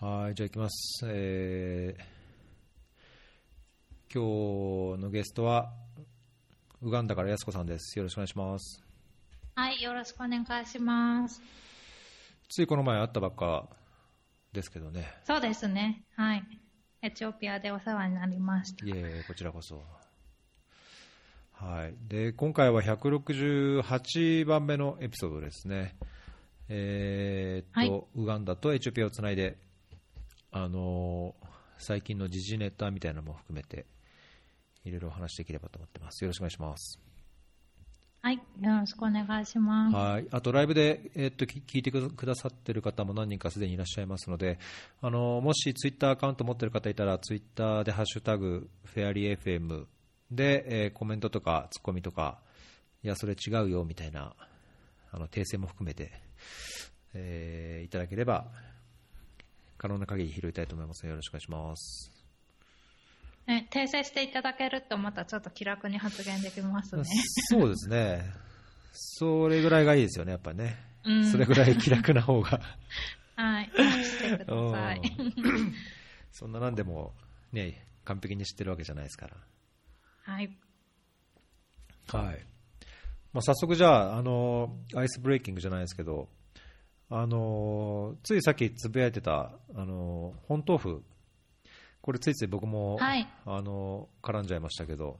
はい、じゃあいきます、今日のゲストはウガンダからやすこさんです。よろしくお願いします。はい、よろしくお願いします。ついこの前会ったばっかですけどね。そうですね、はい、エチオピアでお世話になりました。いえ、こちらこそ。はい、で今回は168番目のエピソードですね。はい、ウガンダとエチオピアをつないで最近の時事ネタみたいなのも含めていろいろお話しできればと思ってます。よろしくお願いします。はい、よろしくお願いします。はい、あとライブで、聞いてくださってる方も何人かすでにいらっしゃいますので、もしツイッターアカウント持ってる方いたらツイッターでハッシュタグフェアリー FM で、コメントとかツッコミとか、いやそれ違うよみたいな訂正も含めて、いただければ可能な限り拾いたいと思います。よろしくお願いします。訂正していただけるとまたちょっと気楽に発言できますね。そうですね、それぐらいがいいですよね、やっぱりね、うん、それぐらい気楽な方がはい、してください。そんな何でも、ね、完璧に知ってるわけじゃないですから。はい、はい、まあ、早速じゃあ、アイスブレイキングじゃないですけど、ついさっきつぶやいてた、本豆腐、これついつい僕も、はい、絡んじゃいましたけど、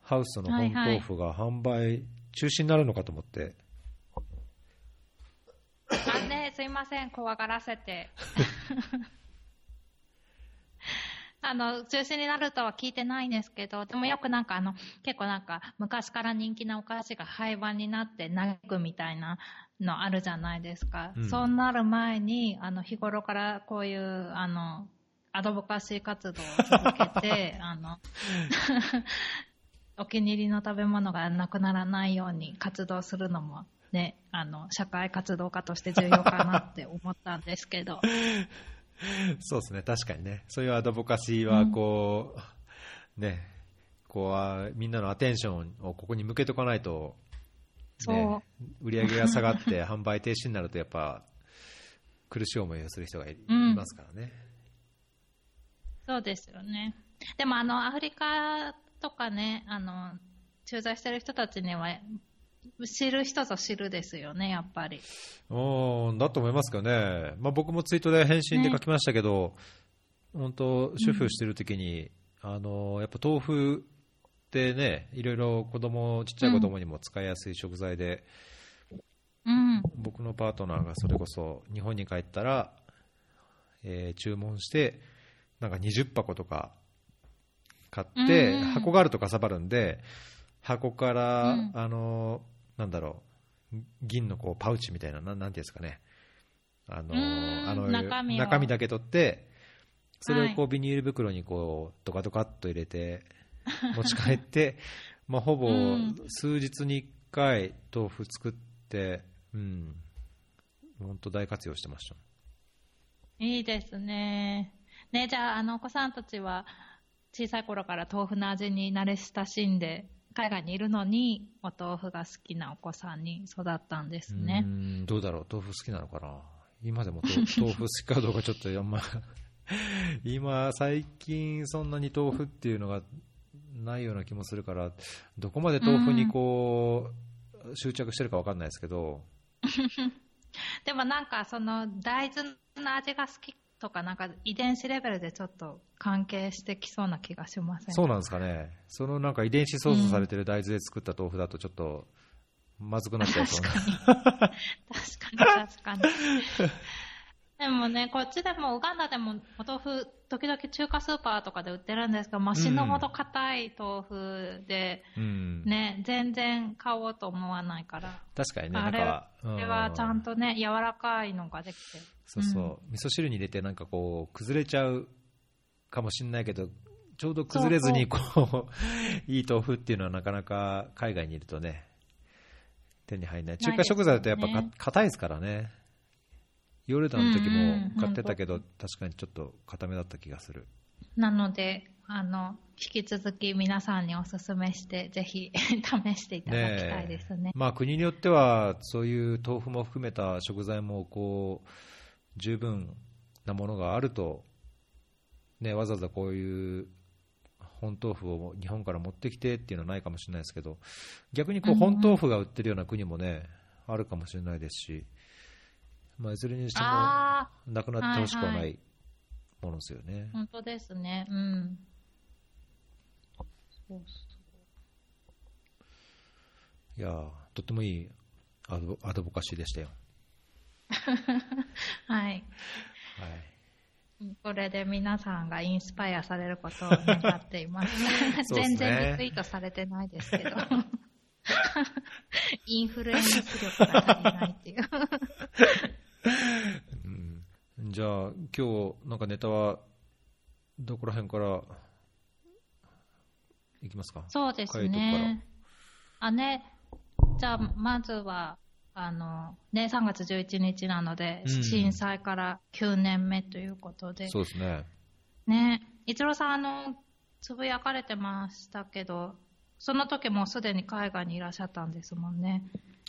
ハウスの本豆腐が販売中止になるのかと思って、はいはい、すいません、怖がらせて中止になるとは聞いてないんですけど、でもよくなんか結構なんか昔から人気なお菓子が廃盤になって嘆くみたいなのあるじゃないですか、うん、そうなる前に日頃からこういうアドボカシー活動を続けてお気に入りの食べ物がなくならないように活動するのもね、社会活動家として重要かなって思ったんですけどそうですね、確かにね、そういうアドボカシーはこう、うん、ね、こうみんなのアテンションをここに向けとかないと、ね、売り上げが下がって販売停止になるとやっぱ苦しい思いをする人がいますからね、うん、そうですよね。でもアフリカとかね、駐在してる人たちには知る人ぞ知るですよね、やっぱり。だと思いますけどね、まあ、僕もツイートで返信で書きましたけど、ね、本当主婦してる時に、うん、やっぱ豆腐ってね、いろいろちっちゃい子供にも使いやすい食材で、うん、僕のパートナーがそれこそ日本に帰ったら、注文してなんか20箱とか買って、うん、箱があるとかさばるんで、箱から、うん、なんだろう、銀のこうパウチみたいな、なんていうんですかね、中身だけ取って、それをこうビニール袋にこうドカドカっと入れて持ち帰って、まあほぼ数日に1回豆腐作って、うん、本当大活用してました。いいですね。ね、じゃあお子さんたちは小さい頃から豆腐の味に慣れ親しんで。海外にいるのにお豆腐が好きなお子さんに育ったんですね。どうだろう、豆腐好きなのかな。今でも豆腐好きかどうかちょっとあんま今最近そんなに豆腐っていうのがないような気もするから、どこまで豆腐にこう、執着してるか分かんないですけどでもなんかその大豆の味が好きとか、なんか遺伝子レベルでちょっと関係してきそうな気がしませんか。そうなんですかね。そのなんか遺伝子操作されてる大豆で作った豆腐だとちょっとまずくなっちゃうと思う。確かにでもね、こっちでもウガンダでもお豆腐時々中華スーパーとかで売ってるんですけど、まあ、死ぬほど硬い豆腐で、ね、うん、全然買おうと思わないから。確かにね、あれはちゃんとね、柔らかいのができてる。そうそう、うん、味噌汁に入れてなんかこう崩れちゃうかもしれないけど、ちょうど崩れずにこう、いい豆腐っていうのはなかなか海外にいるとね、手に入らない。中華食材だとやっぱ硬いですからね。ヨルダンの時も買ってたけど、確かにちょっと固めだった気がする。なので引き続き皆さんにおすすめしてぜひ試していただきたいですね。まあ、国によってはそういう豆腐も含めた食材もこう十分なものがあると、ね、わざわざこういう本豆腐を日本から持ってきてっていうのはないかもしれないですけど、逆にこう本豆腐が売ってるような国もね、あるかもしれないですし、まあ、いずれにしてもなくなってほしくはないものですよね、はいはい、本当ですね、うん、そうそういやとってもいいアドボカシーでしたよはい、はい、これで皆さんがインスパイアされることを願っています全然リツイートされてないですけどインフルエンス力が足りないっていう、うん、じゃあ今日なんかネタはどこら辺からいきますか？そうですね、あね、じゃあまずはね、3月11日なので、うん、震災から9年目ということで、そうですね。ね、逸郎さんつぶやかれてましたけど、その時もうすでに海外にいらっしゃったんですもんね。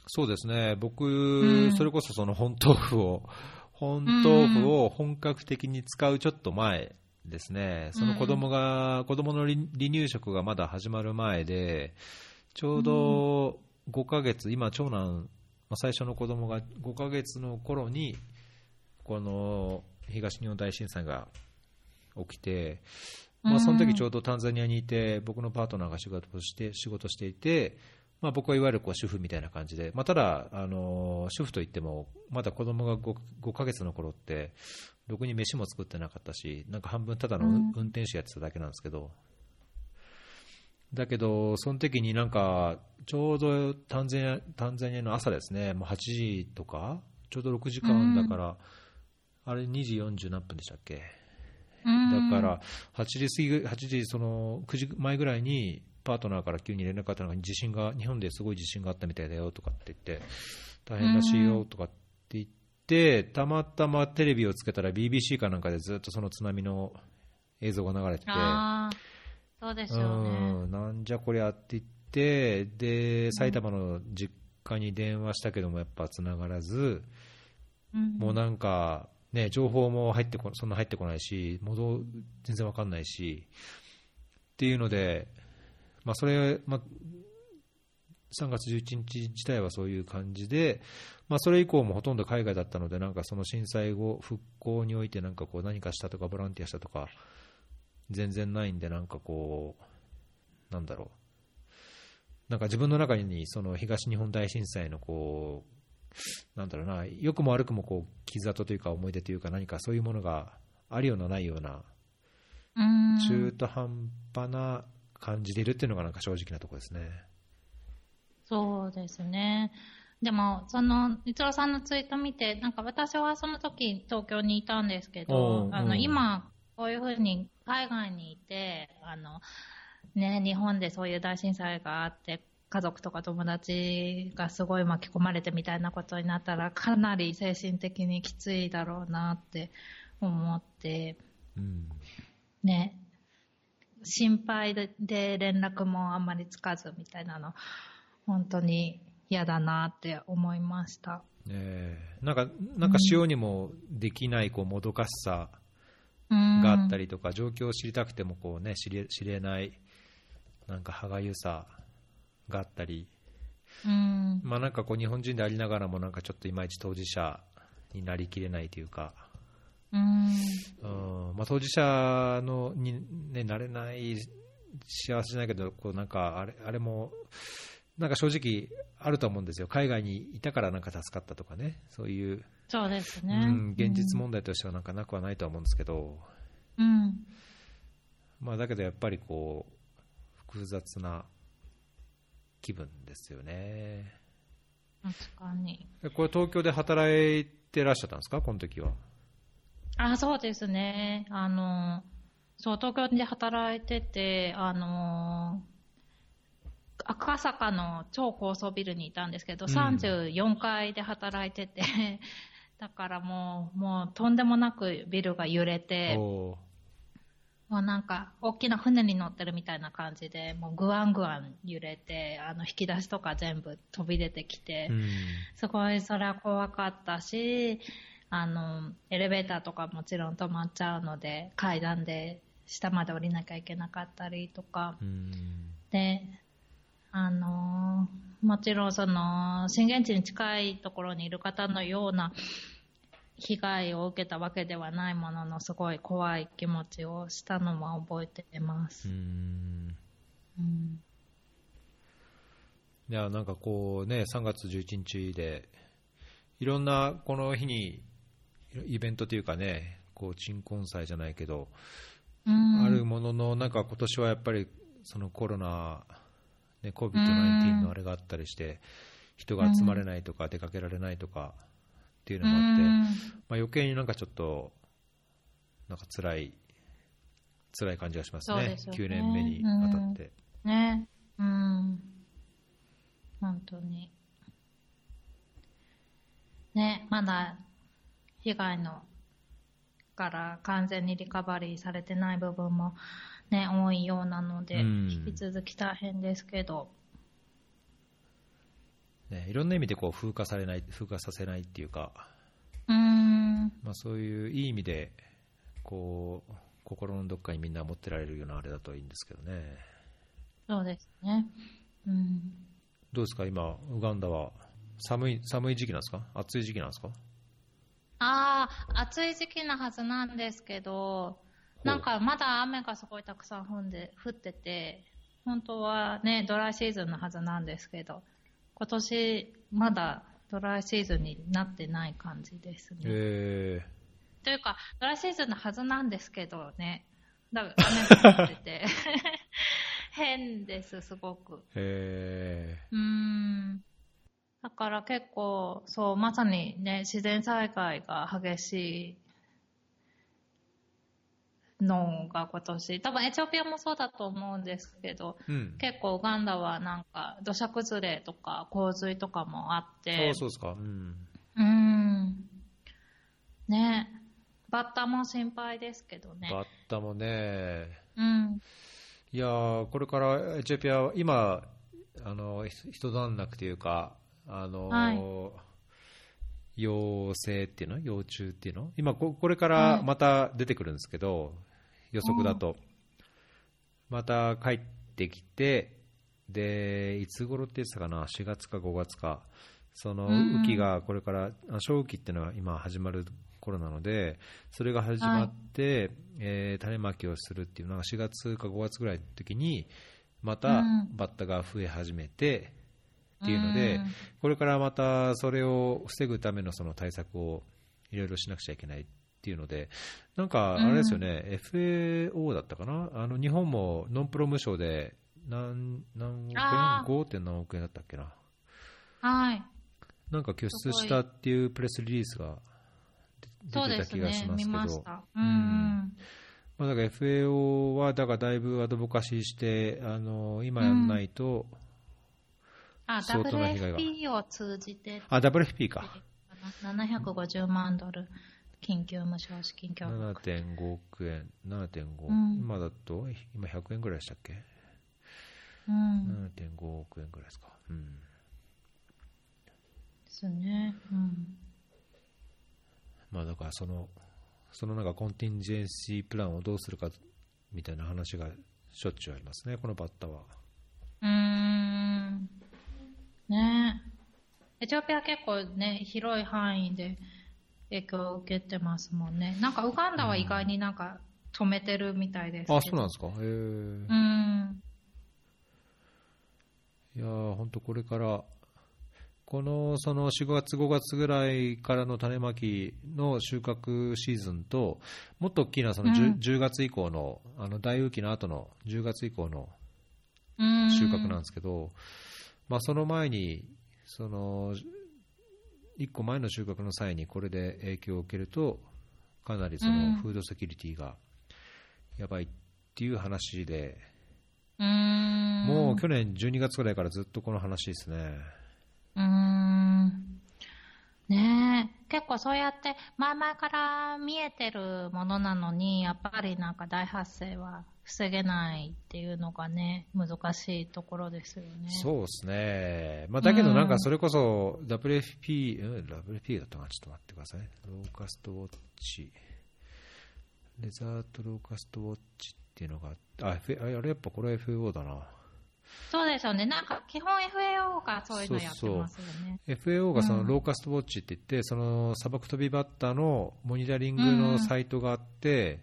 そうですね。僕、それこそその本豆腐を本格的に使うちょっと前ですね。その子供の離乳食がまだ始まる前で、ちょうど5ヶ月、今長男最初の子供が5ヶ月の頃にこの東日本大震災が起きて、まあその時ちょうどタンザニアにいて、僕のパートナーが仕事していて、まあ僕はいわゆるこう主婦みたいな感じで、まあただ主婦といってもまだ子供が 5ヶ月の頃ってろくに飯も作ってなかったし、なんか半分ただの運転手やってただけなんですけど、だけどその時になんかちょうどタンザニアの朝ですね、もう8時とかちょうど6時間だから、あれ2時40何分でしたっけ、だから8時その9時前ぐらいにパートナーから急に連絡があったのが、地震が日本ですごい地震があったみたいだよとかって言って、大変らしいよとかって言って、たまたまテレビをつけたら BBC かなんかでずっとその津波の映像が流れてて、そうですよね、なんじゃこりゃって言って、で埼玉の実家に電話したけどもやっぱつながらず、もうなんかね、情報もそんな入ってこないし、もう全然わかんないしっていうので、まあそれ、まあ3月11日自体はそういう感じで、まあそれ以降もほとんど海外だったので、なんかその震災後復興においてなんかこう何かしたとかボランティアしたとか全然ないんで、なんかこうなんだろう、なんか自分の中にその東日本大震災のこうなんだろうな、良くも悪くもこう傷跡というか思い出というか、何かそういうものがあるようなないような中途半端な感じでいるっていうのがなんか正直なところですね。そうですね。でもその逸郎さんのツイート見て、なんか私はその時東京にいたんですけど、今こういうふうに海外にいてね、日本でそういう大震災があって家族とか友達がすごい巻き込まれてみたいなことになったら、かなり精神的にきついだろうなって思って、ね、心配で連絡もあんまりつかずみたいなの、本当に嫌だなって思いました、なんかしようにもできないこうもどかしさがあったりとか、状況を知りたくてもこう、ね、知れないなんか歯がゆさがあったり、まあ、なんかこう日本人でありながらもなんかちょっといまいち当事者になりきれないというか、まあ、当事者のに、ね、なれない幸せじゃないけど、こうなんかあれもなんか正直あると思うんですよ。海外にいたからなんか助かったとかね、そういう、そうですね、現実問題としてはなんかなくはないとは思うんですけど、まあ、だけどやっぱりこう複雑な気分ですよね。確かに。これ東京で働いてらっしゃったんですか、この時は。あ、そうですね、そう東京で働いてて、赤坂の超高層ビルにいたんですけど、34階で働いててだからもうとんでもなくビルが揺れて、もうなんか大きな船に乗ってるみたいな感じで、もうグワングワン揺れて、引き出しとか全部飛び出てきて、すごいそれは怖かったし、エレベーターとかもちろん止まっちゃうので、階段で下まで降りなきゃいけなかったりとか、うんでもちろんその震源地に近いところにいる方のような被害を受けたわけではないものの、すごい怖い気持ちをしたのは覚えています。うんいやなんかこうね、3月11日でいろんなこの日にイベントというかね、こう鎮魂祭じゃないけど、うん、あるものの、なんか今年はやっぱりそのコロナ、ね、COVID-19 のあれがあったりして、うん、人が集まれないとか出かけられないとかっていうのもあって、うんまあ、余計になんかちょっとなんか辛い感じがしますね。そうですよね。9年目にあたって、うん、ね、うん、本当にね、まだ被害のから完全にリカバリーされてない部分も、ね、多いようなので、うん、引き続き大変ですけど、ね、いろんな意味でこう風化させないっていうか、まあ、そういういい意味でこう心のどっかにみんな持ってられるようなあれだといいんですけどね。そうですね、うん、どうですか今ウガンダは寒い時期なんですか、暑い時期なんですか。暑い時期なはずなんですけど、なんかまだ雨がすごいたくさん降ってて、本当はねドライシーズンのはずなんですけど、今年まだドライシーズンになってない感じですね。というかドライシーズンのはずなんですけどね、だから雨が降ってて変ですすごく。だから結構そうまさにね自然災害が激しいのが今年、多分エチオピアもそうだと思うんですけど、うん、結構ウガンダはなんか土砂崩れとか洪水とかもあって。そうですか。うん、ねバッタも心配ですけどね。バッタもね、うん、いやこれからエチオピアは今一段落というかはい、幼生っていうの幼虫っていうの今これからまた出てくるんですけど、予測だと、また帰ってきて、でいつ頃って言ってたかな、4月か5月か、その雨季がこれから小雨季っていうのは今始まる頃なので、それが始まって、はい種まきをするっていうのが4月か5月ぐらいの時にまたバッタが増え始めてっていうので、これからまたそれを防ぐためのその対策をいろいろしなくちゃいけないっていうので、なんかあれですよね、FAO だったかな、日本もノンプロ無償で何億円 5. 何億円だったっけな、はいなんか拠出したっていうプレスリリースが出てた気がしますけど、そうですね、見ました。うんまあ、だから FAO はだからだいぶアドボカシーして今やんないと、WFP を通じて、WFP か750万ドル緊急無償資金協力 7.5 億円、 7.5、うん、今だと今100円ぐらいでしたっけ、うん、7.5 億円ぐらいですか、うん、ですね、うん、まあだからそのなんかコンティンジェンシープランをどうするかみたいな話がしょっちゅうありますね、このバッタは。ね、エチオピア結構ね広い範囲で影響を受けてますもんね。なんかウガンダは意外になんか止めてるみたいですけど。あ、そうなんですか。へえ。うん。いや本当これからその4月5月ぐらいからの種まきの収穫シーズンと、もっと大きなその 10月以降の大雨季の後の10月以降の収穫なんですけど。まあ、その前にその1個前の収穫の際にこれで影響を受けるとかなりそのフードセキュリティがやばいっていう話で、もう去年12月ぐらいからずっとこの話ですね。ねえ結構そうやって前々から見えてるものなのに、やっぱりなんか大発生は防げないっていうのがね、難しいところですよね。そうですね、まあ、だけどなんかそれこそ WFP、WFP だったかな、ちょっと待ってください。ローカストウォッチ、デザートローカストウォッチっていうのが あれやっぱこれ FAO だな。そうですよね、なんか基本 FAO がそういうのやってますよね。そうそう、 FAO がそのローカストウォッチっていって、その砂漠飛びバッタのモニタリングのサイトがあって、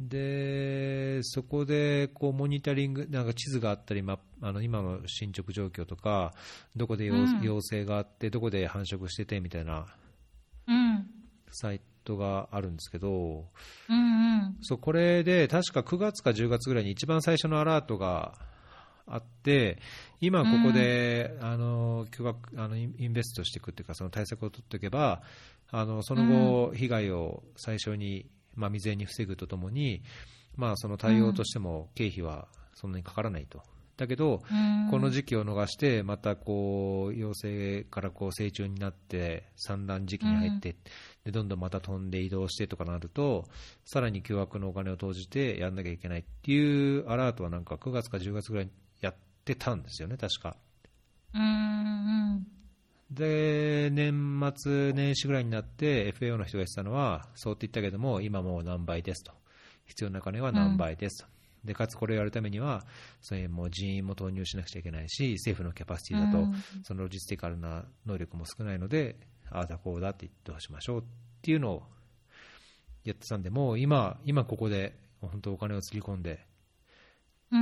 でそこでこうモニタリング、なんか地図があったり、あの今の進捗状況とか、どこで陽性があってどこで繁殖しててみたいなサイトがあるんですけど、そうこれで確か9月か10月ぐらいに一番最初のアラートがあって、今ここでインベストしていくっていうか、その対策を取っておけば、その後被害を最小に、未然に防ぐとともに、その対応としても経費はそんなにかからないと。だけどこの時期を逃して、またこう幼生からこう成虫になって産卵時期に入って、でどんどんまた飛んで移動してとかなると、さらに巨額のお金を投じてやんなきゃいけないっていうアラートはなんか9月か10月ぐらいにやってたんですよね、確か。で年末年始ぐらいになって FAO の人が言ってたのは、そうって言ったけども今もう何倍ですと、必要な金は何倍ですと、でかつこれをやるためにはそれも人員も投入しなくちゃいけないし、政府のキャパシティだとそのロジスティカルな能力も少ないので、ああだこうだって言ってほしましょうっていうのをやってたんで、もう今ここで本当お金をつぎ込んで、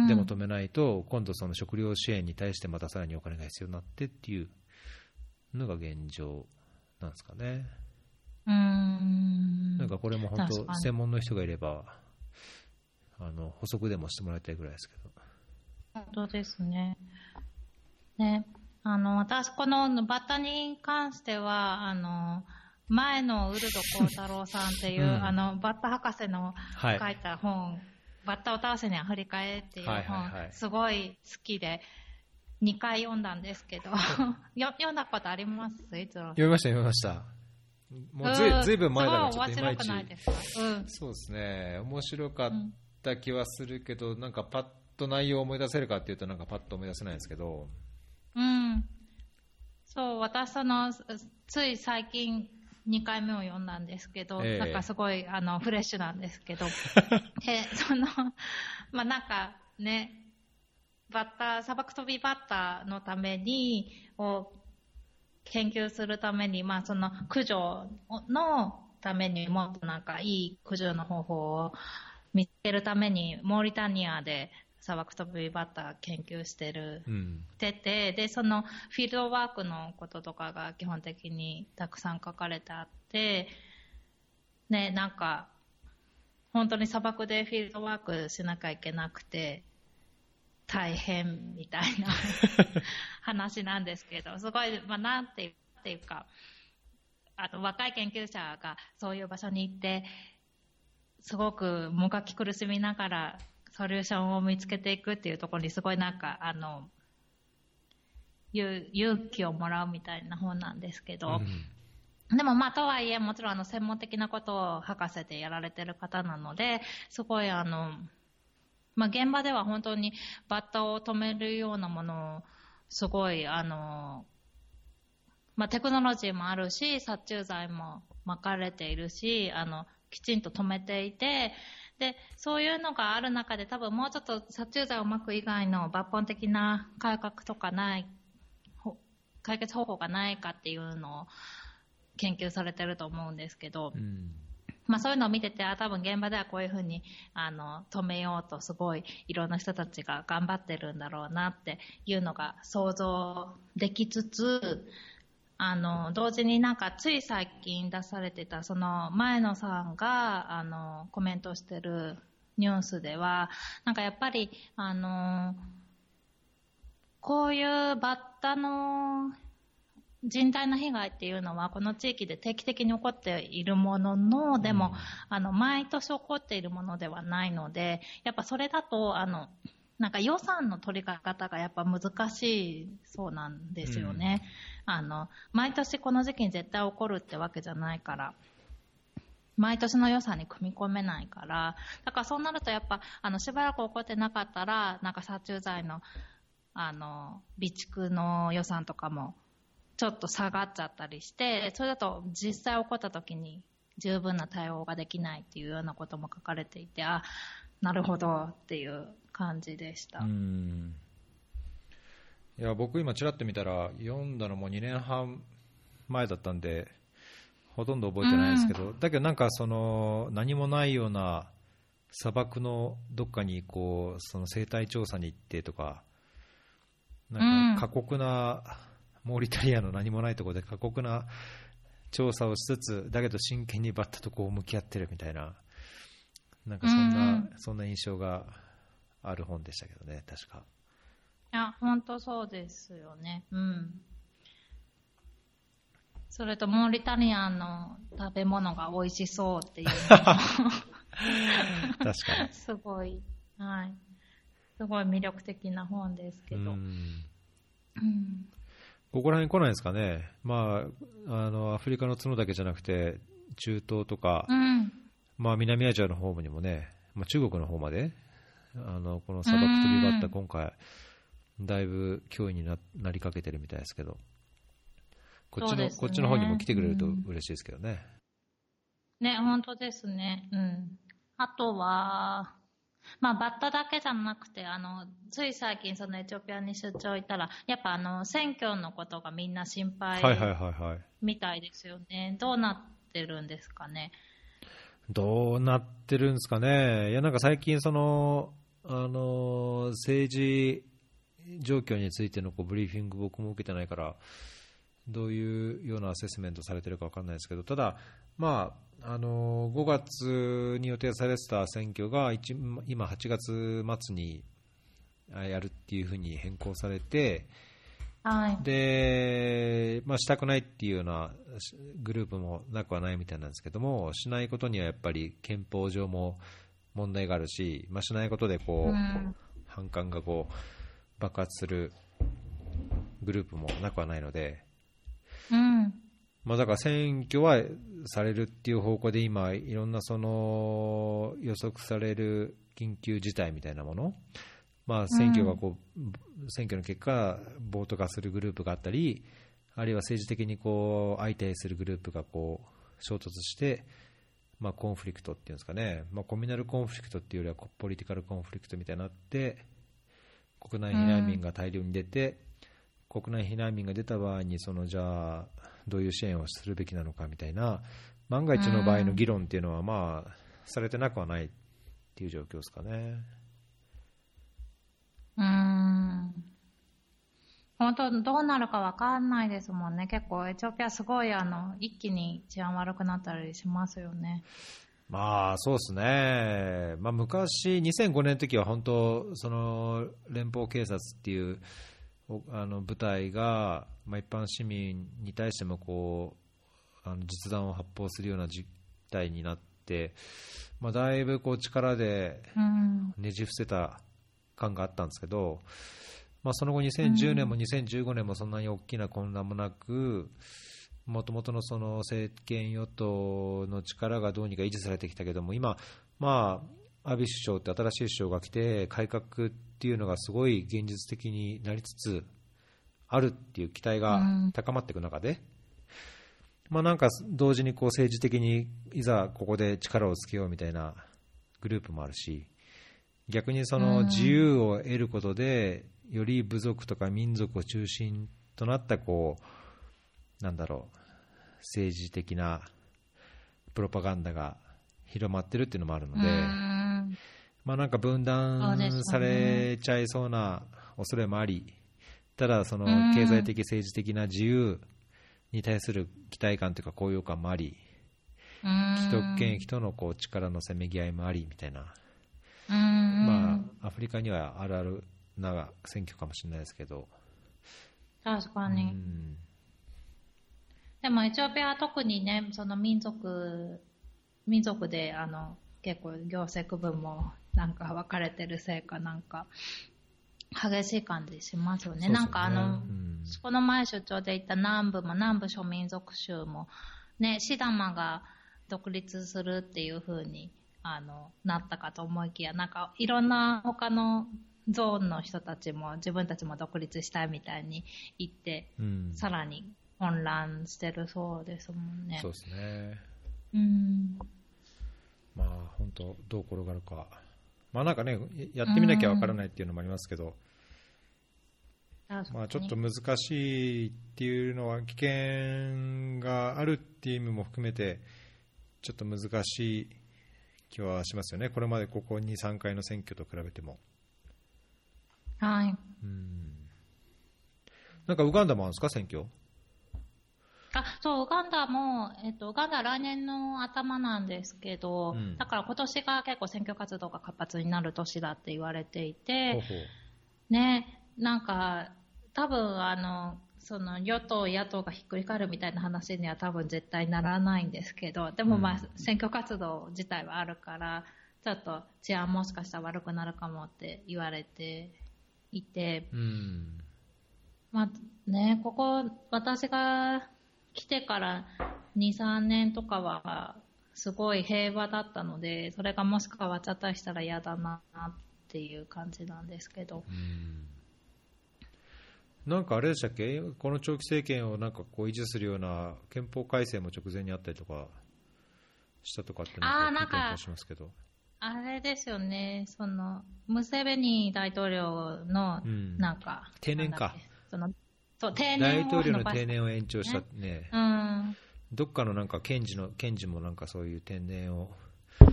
でも止めないと今度その食料支援に対してまたさらにお金が必要になってっていうのが現状なんですかね。なんかこれも本当専門の人がいれば補足でもしてもらいたいぐらいですけど。本当ですね。ね、私このバッタに関しては前のウルド幸太郎さんっていう、バッタ博士の書いた本、バッタを倒せにアフリカへっていう本、すごい好きで。2回読んだんですけど読んだことあります？いつも読みました。もうずいぶん前だからちょっといまいち、そうですね、面白かった気はするけど、なんかパッと内容を思い出せるかっていうと、なんかパッと思い出せないですけど、そう、私つい最近2回目を読んだんですけど、なんかすごいフレッシュなんですけどでなんかね、砂漠飛びバッタのために研究するために、その駆除のためにもっとなんかいい駆除の方法を見つけるためにモーリタニアで砂漠飛びバッタ研究してる、てでそのフィールドワークのこととかが基本的にたくさん書かれてあって、ね、なんか本当に砂漠でフィールドワークしなきゃいけなくて大変みたいな話なんですけど、すごい、なんていうか、若い研究者がそういう場所に行ってすごくもがき苦しみながらソリューションを見つけていくっていうところに、すごいなんか勇気をもらうみたいな本なんですけど、でもとはいえもちろん専門的なことを博士でやられてる方なので、すごい現場では本当にバッタを止めるようなものをすごいテクノロジーもあるし、殺虫剤もまかれているし、きちんと止めていて、でそういうのがある中で、多分もうちょっと殺虫剤をまく以外の抜本的な改革とか解決方法がないかっていうのを研究されてると思うんですけど、そういうのを見てて、多分現場ではこういうふうに止めようとすごいいろんな人たちが頑張ってるんだろうなっていうのが想像できつつ、同時になんかつい最近出されてたその前野さんがコメントしてるニュースでは、なんかやっぱりこういうバッタの甚大な被害っていうのはこの地域で定期的に起こっているものの、でも毎年起こっているものではないので、やっぱそれだとなんか予算の取り方がやっぱ難しいそうなんですよね、毎年この時期に絶対起こるってわけじゃないから、毎年の予算に組み込めないから、だからそうなるとやっぱ、しばらく起こってなかったら、なんか殺虫剤の、備蓄の予算とかも、ちょっと下がっちゃったりして、それだと実際起こった時に十分な対応ができないっていうようなことも書かれていて、あ、なるほどっていう感じでした。いや、僕今ちらっと見たら、読んだのも2年半前だったんで、ほとんど覚えてないですけど、だけどなんかその何もないような砂漠のどっかにこうその生態調査に行ってとか、なんか過酷なモーリタリアの何もないところで過酷な調査をしつつ、だけど真剣にバッタとこう向き合ってるみたいな、なんかそんな印象がある本でしたけどね、確か。いや、本当そうですよね。うん。それとモーリタリアンの食べ物が美味しそうっていうのも確かにすごい、はい、すごい魅力的な本ですけど、うん、ここら辺来ないですかね、まあ、アフリカの角だけじゃなくて中東とか、うんまあ、南アジアの方にもね、まあ、中国の方までこの砂漠飛びバッタ今回だいぶ脅威に なりかけてるみたいですけど、こっちの方にも来てくれると嬉しいですけどね。うん、ね、本当ですね。うん。あとは、まあ、バッタだけじゃなくて、つい最近、エチオピアに出張行ったら、やっぱ選挙のことがみんな心配みたいですよね。はいはいはいはい、どうなってるんですかね。どうなってるんですかね。いや、なんか最近、政治状況についてのこうブリーフィング僕も受けてないから、どういうようなアセスメントされてるか分かんないですけど、ただ、まあ、5月に予定されてた選挙が今8月末にやるっていうふうに変更されて、はい、で、まあ、したくないっていうようなグループもなくはないみたいなんですけども、しないことにはやっぱり憲法上も問題があるし、まあ、しないことでこう、反感がこう爆発するグループもなくはないので、うんまあ、だから選挙はされるっていう方向で今いろんなその予測される緊急事態みたいなもの、まあ、選挙の結果暴徒化するグループがあったり、あるいは政治的にこう相対するグループがこう衝突して、まあ、コンフリクトっていうんですかね、まあ、コミナルコンフリクトっていうよりはポリティカルコンフリクトみたいになって、国内避難民が大量に出て、国内避難民が出た場合にじゃあどういう支援をするべきなのかみたいな、万が一の場合の議論っていうのは、まあ、されてなくはないっていう状況ですかね。本当どうなるか分かんないですもんね。結構エチオピアすごい一気に治安悪くなったりしますよね。まあそうですね、まあ、昔2005年の時は本当連邦警察っていう部隊が、まあ、一般市民に対してもこう実弾を発砲するような事態になって、まあ、だいぶこう力でねじ伏せた感があったんですけど、まあ、その後2010年も2015年もそんなに大きな混乱もなく、もともとのその政権与党の力がどうにか維持されてきたけども、今、まあ、アビ首相って新しい首相が来て改革っていうのがすごい現実的になりつつあるっていう期待が高まっていく中で、まあなんか同時にこう政治的にいざここで力をつけようみたいなグループもあるし、逆に自由を得ることでより部族とか民族を中心となったこうなんだろう政治的なプロパガンダが広まってるっていうのもあるので、まあ、なんか分断されちゃいそうな恐れもあり、ただ経済的政治的な自由に対する期待感というか高揚感もあり、既得権益とのこう力のせめぎ合いもありみたいな、まあアフリカにはあるあるな選挙かもしれないですけど、確かに、でもエチオピアは特にね、民族で結構行政区分もなんか分かれてるせいかなんか激しい感じしますよね。そうそうね、なんかこの前出張で行った南部も南部庶民族州もね、シダマが独立するっていう風になったかと思いきや、なんかいろんな他のゾーンの人たちも自分たちも独立したいみたいに言って、うん、さらに混乱してるそうですもんね。そうですね。うん。まあ本当どう転がるか、まあなんかねやってみなきゃわからないっていうのもありますけど、まあちょっと難しいっていうのは危険があるっていう意味も含めてちょっと難しい気はしますよね。これまでここ 2,3 回の選挙と比べても。はい。なんかウガンダもあるんですか、選挙？あ、そう、ウガンダも、ウガンダは来年の頭なんですけど、うん、だから今年が結構選挙活動が活発になる年だって言われていて、ほうほうね、なんか多分その与党野党がひっくり返るみたいな話には多分絶対ならないんですけど、でもまあ選挙活動自体はあるから、うん、ちょっと治安もしかしたら悪くなるかもって言われていて、うん、まあね、ここ私が来てから2、3年とかはすごい平和だったので、それがもし変わっちゃったりしたら嫌だなっていう感じなんですけど、うん、なんかあれでしたっけ、この長期政権をなんかこう維持するような憲法改正も直前にあったりとかしたとかってなんか聞いたりしますけど、あれですよね、そのムセベニ大統領のなんか、うん、定年か、そのそう定年大統領の定年を延長したね、うん、どっかのなんか検事もなんかそういう定年を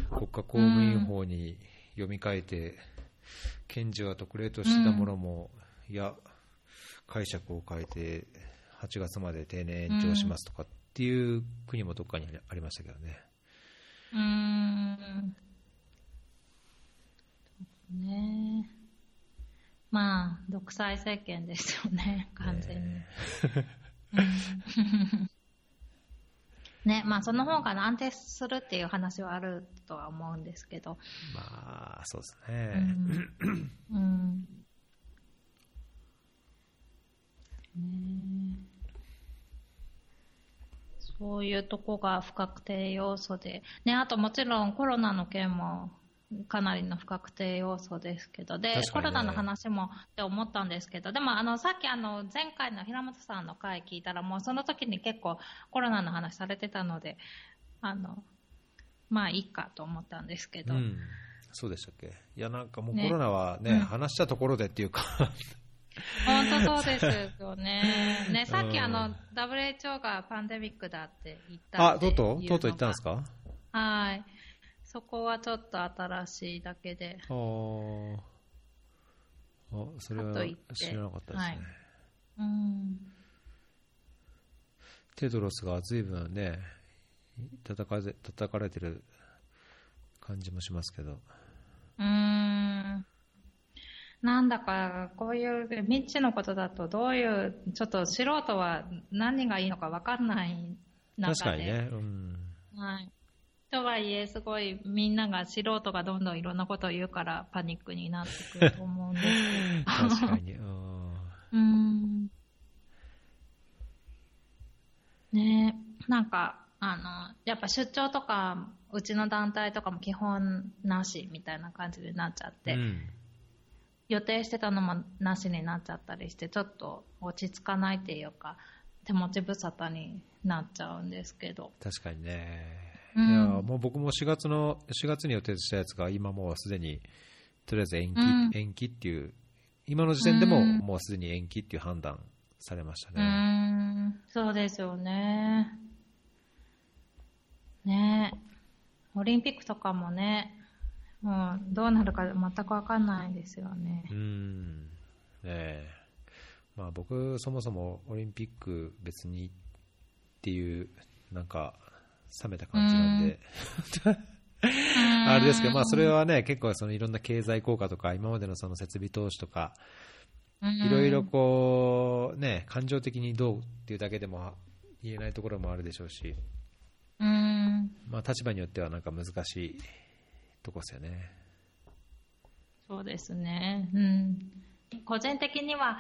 国家公務員法に読み替えて、うん、検事は特例としてたものも、うん、いや解釈を変えて8月まで定年延長しますとかっていう国もどっかにありましたけどね。ね、まあ独裁政権ですよね、完全に。ね、まあその方が安定するっていう話はあるとは思うんですけど。まあそうですね。うん。うんね、そういうとこが不確定要素で、ね、あともちろんコロナの件もかなりの不確定要素ですけど、で、ね、コロナの話もって思ったんですけど、でもさっき前回の平本さんの回聞いたら、もうその時に結構コロナの話されてたので、まあいいかと思ったんですけど、うん、そうでしたっけ。いや、なんかもうコロナはね、話したところでっていうか本当そうですよね。ね、さっきWHO がパンデミックだって言ったっていうのが。とうとう言ったんですか？はい。そこはちょっと新しいだけで。それは知らなかったですね。はい、うん。テドロスが随分ね、叩かれてる感じもしますけど。なんだかこういう未知のことだと、どういうちょっと素人は何がいいのか分かんない中で、確かにね、うん、はい、とはいえすごいみんなが素人がどんどんいろんなことを言うからパニックになってくると思うんですけど確かにね、なんかやっぱ出張とかうちの団体とかも基本なしみたいな感じになっちゃって、うん、予定してたのもなしになっちゃったりして、ちょっと落ち着かないっていうか手持ち無沙汰になっちゃうんですけど。確かにね、うん、いやもう僕も4月に予定したやつが今もうすでにとりあえず延期っていう、今の時点でももうすでに延期っていう判断されましたね。そうですよね。ね、オリンピックとかもね、もうどうなるか全く分かんないですよね。ねえ、まあ、僕そもそもオリンピック別にっていうなんか冷めた感じなんであれですけど、まあ、それはね結構そのいろんな経済効果とか今までのその設備投資とかいろいろこうね感情的にどうっていうだけでも言えないところもあるでしょうし、まあ、立場によってはなんか難しいとこですよね。そうですね、うん、個人的には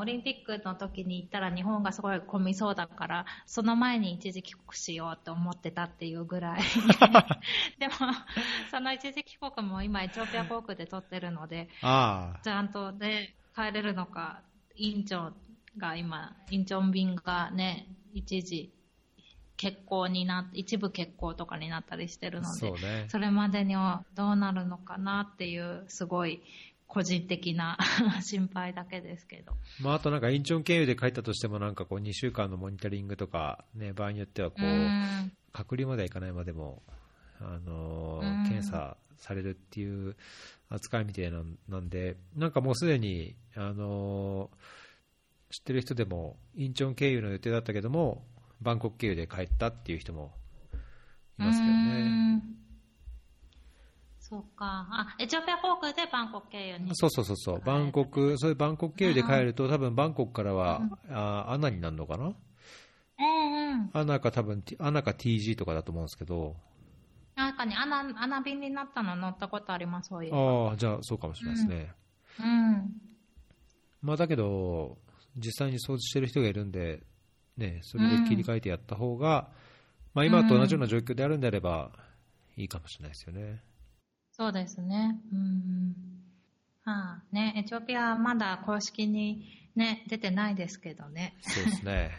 オリンピックの時に行ったら日本がすごい混みそうだから、その前に一時帰国しようと思ってたっていうぐらいでもその一時帰国も今エチオピア航空で取ってるので、あ、ちゃんとで帰れるのか。インチョン便がね、一時一部欠航とかになったりしてるので、 そうね、それまでにはどうなるのかなっていう、すごい個人的な心配だけですけど、まあ、あとなんかインチョン経由で帰ったとしても、なんかこう2週間のモニタリングとか、ね、場合によってはこう隔離まではいかないまでも、検査されるっていう扱いみたいなんで、なんかもうすでに、知ってる人でもインチョン経由の予定だったけどもバンコク経由で帰ったっていう人もいますけどね。そうか。あ、エチオピア航空でバンコク経由に。そうそういうバンコク経由で帰ると、多分バンコクからは、アナになるのかな、アナか TG とかだと思うんですけど、なんかね、アナ便になったの乗ったことあります、そういう。あ、じゃあそうかもしれないですね。まあ、だけど実際に掃除してる人がいるんでね、それで切り替えてやった方が、まあ、今と同じような状況であるんであればいいかもしれないですよね。そうですね。はあ、ね、エチオピアはまだ公式に、ね、出てないですけどね。そうですね。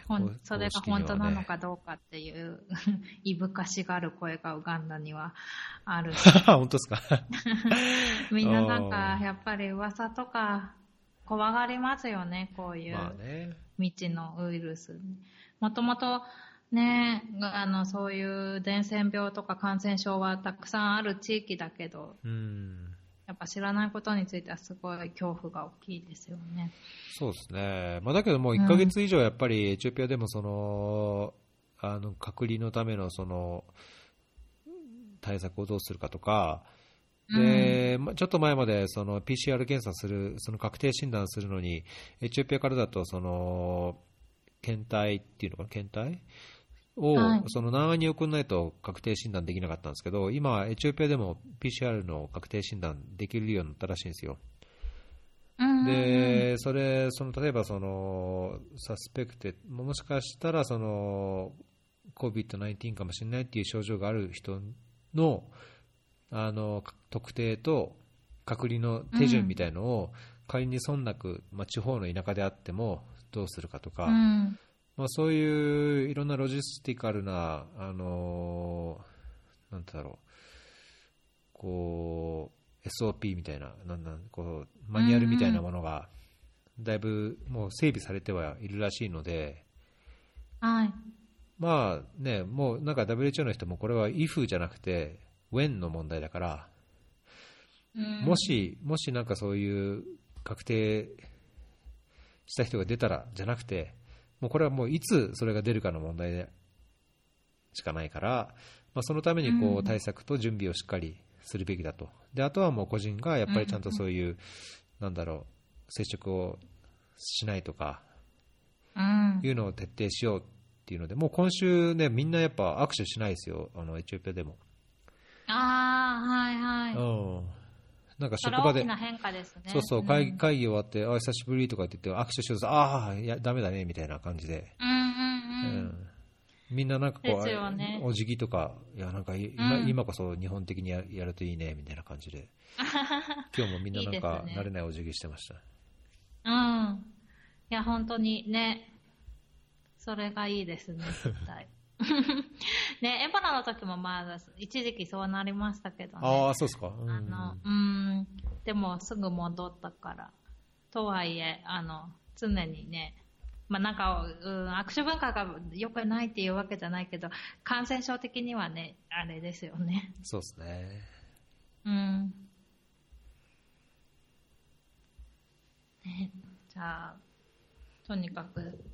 それが本当なのかどうかっていういぶかしがある声がウガンダにはある。本当ですか。みんななんかやっぱり噂とか怖がりますよね、こういう未知のウイルス。もともとね、そういう伝染病とか感染症はたくさんある地域だけど、やっぱ知らないことについてはすごい恐怖が大きいですよね。そうですね。まあ、だけどもう1ヶ月以上やっぱりエチオピアでも隔離のためのその対策をどうするかとかで、ちょっと前までその PCR 検査する、その確定診断するのに、エチオピアからだとその検体っていうのかな、検体をその南アに送らないと確定診断できなかったんですけど、今エチオピアでも PCR の確定診断できるようになったらしいんですよ。で、例えばそのサスペクテ、もしかしたらその COVID-19 かもしれないっていう症状がある人の特定と隔離の手順みたいのを、仮に村落、地方の田舎であってもどうするかとか、そういういろんなロジスティカルな、なんだろう、こう SOP みたいな、こうマニュアルみたいなものがだいぶもう整備されてはいるらしいので、まあね、もうなんか WHO の人もこれは if じゃなくてwhen の問題だから、もしなんかそういう確定した人が出たらじゃなくて、もうこれはもういつそれが出るかの問題でしかないから、そのためにこう対策と準備をしっかりするべきだと。で、あとはもう個人がやっぱりちゃんとそういう、接触をしないとか、いうのを徹底しようっていうので、もう今週ね、みんなやっぱ握手しないですよ、エチオピアでも。なんか職場で、それは大きな変化ですね。会議終わって、久しぶりとかって言って握手しようと、ダメだねみたいな感じで、みんななんかこう、ね、お辞儀とか、いやなんか今こそ日本的に やるといいねみたいな感じで、今日もみんななんか慣れないお辞儀してました。いいですね。いや本当にね、それがいいですね絶対。ね、エボラの時もまあ一時期そうなりましたけどね。そうですか。でもすぐ戻ったから。とはいえ常にね、なんか握手文化が良くないっていうわけじゃないけど、感染症的にはねあれですよね。そうですね。ね、じゃあとにかく。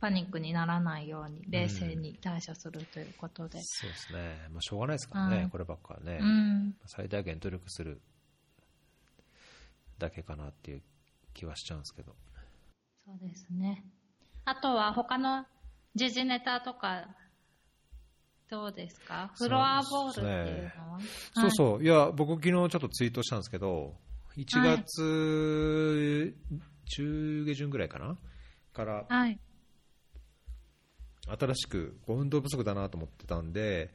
パニックにならないように冷静に対処するということで、そうですね、しょうがないですからね、こればっかはね、最大限努力するだけかなっていう気はしちゃうんですけど。そうですね。あとは他の時事ネタとかどうですか？フロアボールっていうのは。そうそう、いや僕昨日ちょっとツイートしたんですけど、1月中下旬ぐらいかなから、はい、新しく運動不足だなと思ってたんで、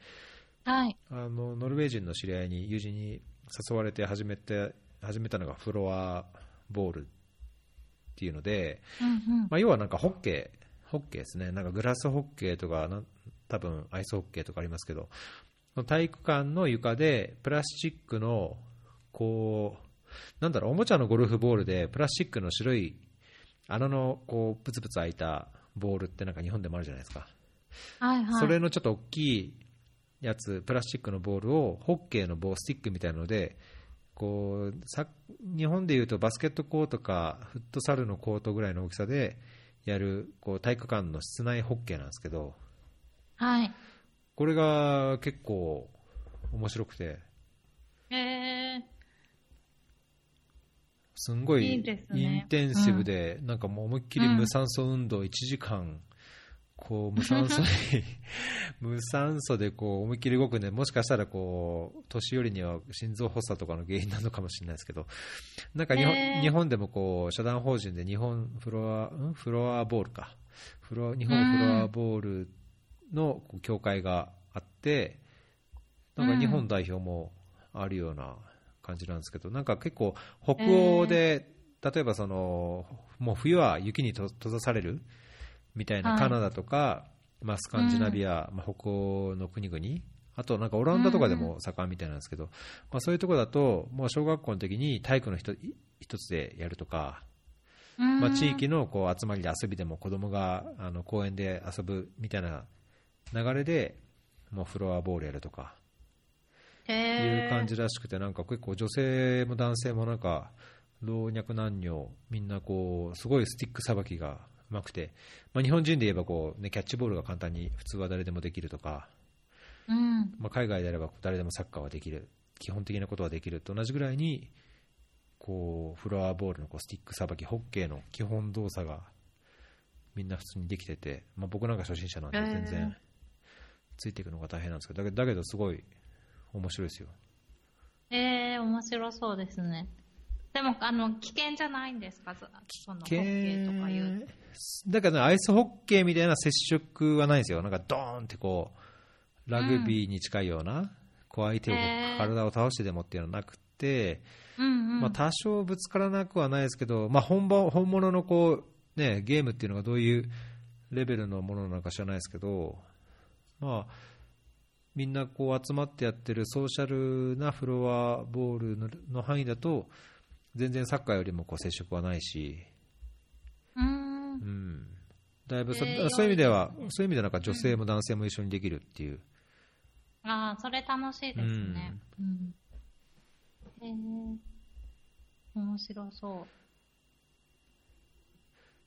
はい、ノルウェー人の知り合いに友人に誘われて始めたのがフロアボールっていうので、うんうん、まあ、要はなんかホッケーですね。なんかグラスホッケーとか多分アイスホッケーとかありますけど、体育館の床でプラスチックのこうなんだろう、おもちゃのゴルフボールでプラスチックの白い穴のこうプツプツ開いたボールってなんか日本でもあるじゃないですか、はいはい、それのちょっと大きいやつ、プラスチックのボールをホッケーの棒スティックみたいなのでこう日本でいうとバスケットコートかフットサルのコートぐらいの大きさでやるこう体育館の室内ホッケーなんですけど、はい、これが結構面白くて、すんごいインテンシブで、なんかもう思いっきり無酸素運動1時間こう無酸素でこう思いっきり動くんで、もしかしたらこう年寄りには心臓発作とかの原因なのかもしれないですけど、なんか日本でもこう社団法人で日本フロアボールの協会があって、なんか日本代表もあるような感じなんですけど、なんか結構北欧で例えばそのもう冬は雪に閉ざされるみたいなカナダとか、まあスカンジナビア、まあ北欧の国々、あとなんかオランダとかでも盛んみたいなんですけど、まあそういうところだともう小学校の時に体育の一つでやるとか、まあ地域のこう集まりで遊びでも子供が公園で遊ぶみたいな流れでもうフロアボールやるとかいう感じらしくて、なんか結構女性も男性もなんか老若男女みんなこうすごいスティックさばきがうまくて、まあ日本人で言えばこうねキャッチボールが簡単に普通は誰でもできるとか、まあ海外であれば誰でもサッカーはできる、基本的なことはできると同じぐらいにこうフロアボールのこうスティックさばき、ホッケーの基本動作がみんな普通にできてて、まあ僕なんか初心者なんで全然ついていくのが大変なんですけど、だけどすごい面白いですよ。面白そうですね。でも危険じゃないんですか、そのホッケーとかいう。だから、ね、アイスホッケーみたいな接触はないんですよ。なんかドーンってこうラグビーに近いような、こう相手を体を倒してでもっていうのはなくて、まあ、多少ぶつからなくはないですけど、まあ、本物のこう、ね、ゲームっていうのがどういうレベルのものなのか知らないですけど、まあ、みんなこう集まってやってるソーシャルなフロアボールの範囲だと全然サッカーよりもこう接触はないし、だいぶそういう意味では、そういう意味でなんか女性も男性も一緒にできるっていう、ああそれ楽しいですね。面白そう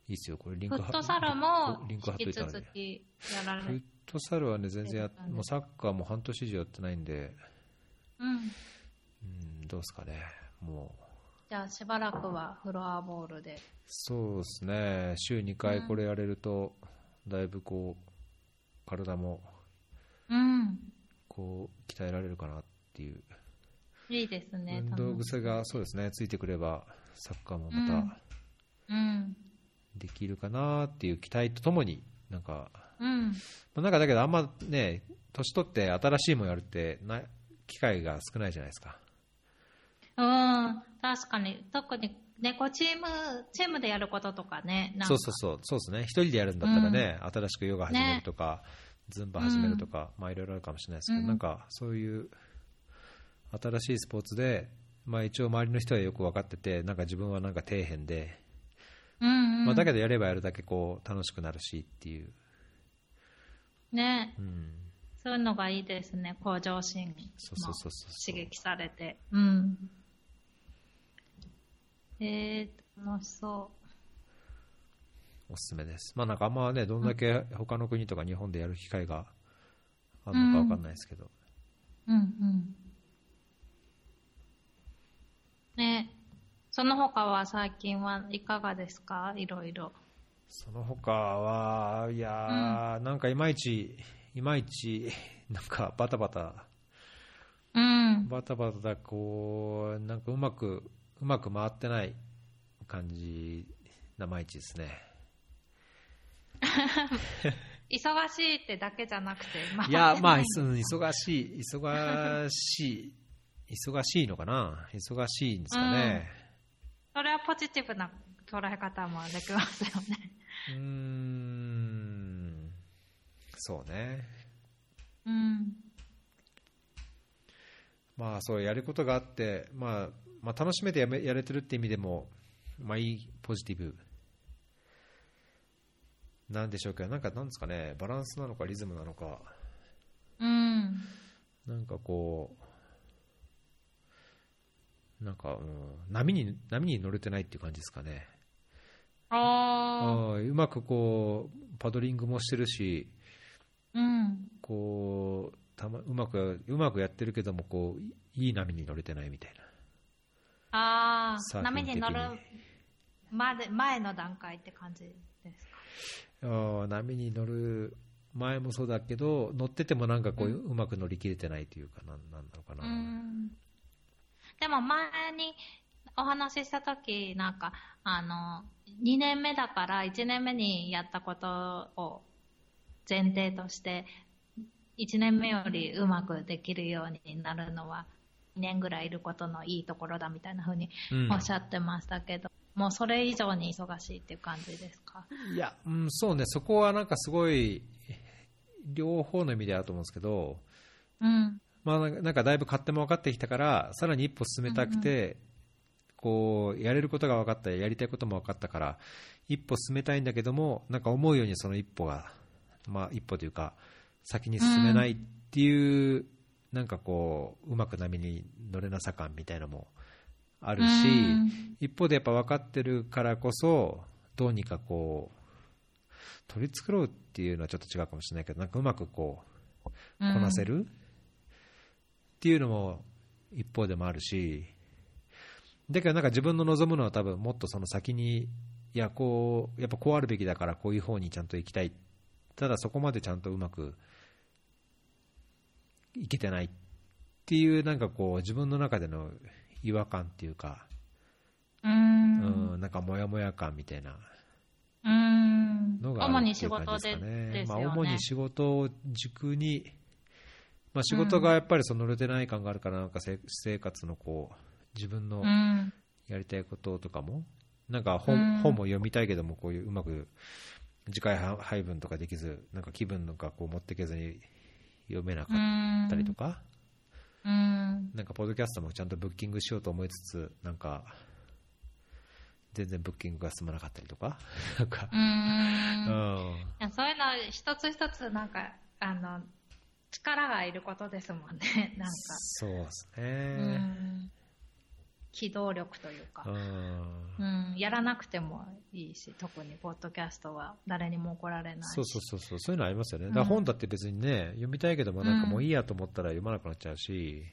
いいですよ、これリンクフットサルも引き続きやられる。フットサルはね全然もうサッカーも半年以上やってないんで、どうですかね、もうじゃあしばらくはフロアボールで。そうですね、週2回これやれるとだいぶこう体もこう鍛えられるかなっていう、いいですね、運動癖が。そうですね、ついてくればサッカーもまたできるかなっていう期待とともに、なんかなんかだけどあんまね年取って新しいもんやるって機会が少ないじゃないですか。確かに、特にねこうチームでやることとかね、なんかそうですね、一人でやるんだったらね、新しくヨガ始めるとか、ズンバ始めるとか、まあいろいろあるかもしれないですけど、なんかそういう新しいスポーツで、まあ一応周りの人はよく分かってて、なんか自分はなんか底辺で、まあ、だけどやればやるだけこう楽しくなるしっていうね、そういうのがいいですね、向上心も刺激されて、楽しそう。おすすめです。まあなんかあんまねどんだけ他の国とか日本でやる機会があるのか分かんないですけど、ね、その他は最近はいかがですか？いろいろ。その他はいや、なんかいまいちなんかバタバタだ、こうなんかうまくうまく回ってない感じな毎日ですね。忙しいってだけじゃなくて、いや、まあ忙しいのかな、忙しいんですかね、うん、それはポジティブな捉え方もできますよね。そうね、うん、まあそうやることがあって、まあ、楽しめてやれてるって意味でも、まあいいポジティブなんでしょうけど、なんですかね、バランスなのかリズムなのか、うん、波に乗れてないっていう感じですかね。ああ、うまくこうパドリングもしてるし、うん、こううまくやってるけども、こういい波に乗れてないみたいな。ああ、波に乗るまで前の段階って感じですか。波に乗る前もそうだけど、乗っててもこう、うん、うまく乗り切れてないというか、なんなのかな。でも前にお話しした時、2年目だから1年目にやったことを前提として1年目よりうまくできるようになるのは2年ぐらいいることのいいところだみたいな風におっしゃってましたけど、もうそれ以上に忙しいっていう感じですか？いや、そうね、そこはすごい両方の意味であると思うんですけど、うん、まあだいぶ勝手も分かってきたから、さらに一歩進めたくて、うんうん、こうやれることが分かったり、やりたいことも分かったから一歩進めたいんだけども、思うようにその一歩が、一歩というか先に進めないっていう、うん、こううまく波に乗れなさ感みたいなのもあるし、うん、一方でやっぱ分かってるからこそ、どうにかこう取り繕うっていうのはちょっと違うかもしれないけど、うまくこうこなせるっていうのも一方でもあるし、だけど自分の望むのは多分もっとその先に、いや、こうやっぱこうあるべきだから、こういう方にちゃんと行きたい、ただそこまでちゃんとうまくいけてないっていう、こう自分の中での違和感っていうか、モヤモヤ感みたいなのがあるっていう感じですかね。主に仕事を軸に、仕事がやっぱり乗れてない感があるから、私生活のこう自分のやりたいこととかも、本も読みたいけども、こういううまく時間配分とかできず、気分とかこう持ってけずに読めなかったりとか、ポッドキャストもちゃんとブッキングしようと思いつつ、全然ブッキングが進まなかったりとか、そういうの一つ一つ力がいることですもんね。そうですね。機動力というか、やらなくてもいいし、特にポッドキャストは誰にも怒られない。そういうのありますよね。だから本だって別にね、読みたいけども、もういいやと思ったら読まなくなっちゃうし、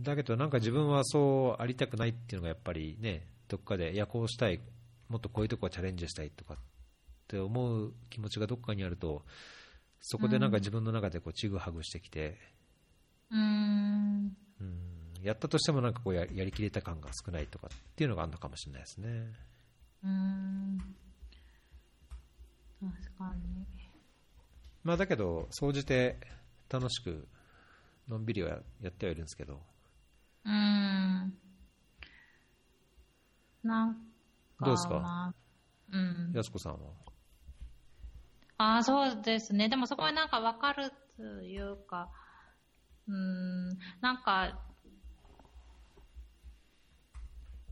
だけど自分はそうありたくないっていうのがやっぱりね、どっかで、いや、こうしたい、もっとこういうとこはチャレンジしたいとかって思う気持ちがどっかにあると、そこで自分の中でこうちぐはぐしてきて、やったとしてもこうやりきれた感が少ないとかっていうのがあるのかもしれないですね。確かに。だけど総じて楽しくのんびりはやってはいるんですけど。どうですか、やすこさんは。そうですね。でもそこに分かるというか、ち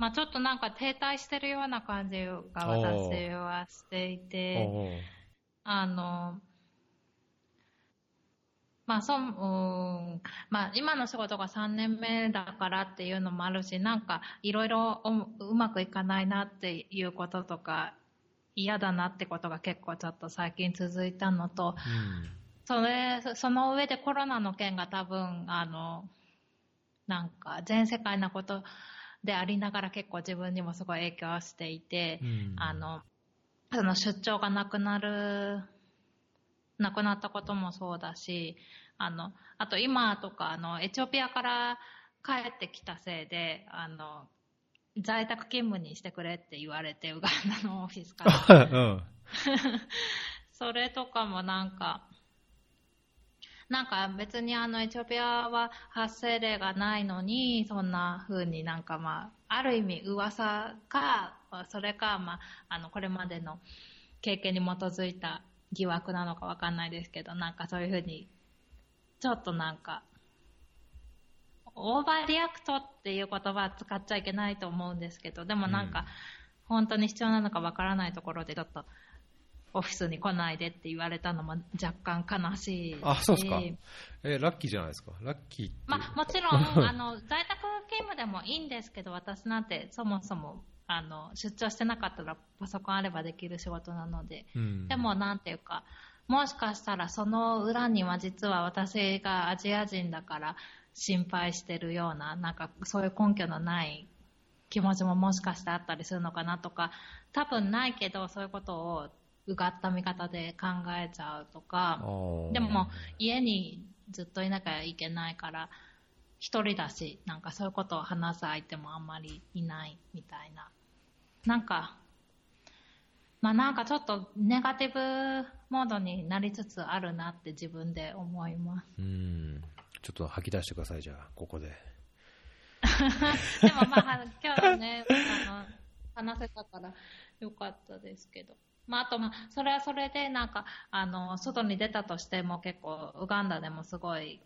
ょっと停滞してるような感じが私はしていて、今の仕事が3年目だからっていうのもあるし、いろいろうまくいかないなっていうこととか、嫌だなってことが結構ちょっと最近続いたのと、その上でコロナの件が多分全世界のことでありながら、結構自分にもすごい影響していて、その出張がなくなったこともそうだし、あと今とかエチオピアから帰ってきたせいで、在宅勤務にしてくれって言われて、ウガンダのオフィスから。うん、それとかもなんか別にエチオピアは発生例がないのに、そんな風になんかまあ、ある意味噂か、それかまあ、これまでの経験に基づいた疑惑なのかわかんないですけど、なんかそういう風に、ちょっとなんか、オーバーリアクトっていう言葉は使っちゃいけないと思うんですけど、でもなんか本当に必要なのかわからないところでちょっとオフィスに来ないでって言われたのも若干悲しいし。あ、そうですか。ラッキーじゃないですか。ラッキーって、まあ、もちろん在宅勤務でもいいんですけど、私なんてそもそも出張してなかったらパソコンあればできる仕事なので、うん、でもなんていうか、もしかしたらその裏には実は私がアジア人だから心配してるような、なんかそういう根拠のない気持ちももしかしてあったりするのかなとか、多分ないけどそういうことをうがった見方で考えちゃうとか、でも家にずっといなきゃいけないから一人だし、なんかそういうことを話す相手もあんまりいないみたいな、なんかまあなんかちょっとネガティブモードになりつつあるなって自分で思います。うん、ちょっと吐き出してください、じゃあここで。でもまあ今日ね話せたからよかったですけど、まああとまあそれはそれでなんか外に出たとしても結構ウガンダでもすごい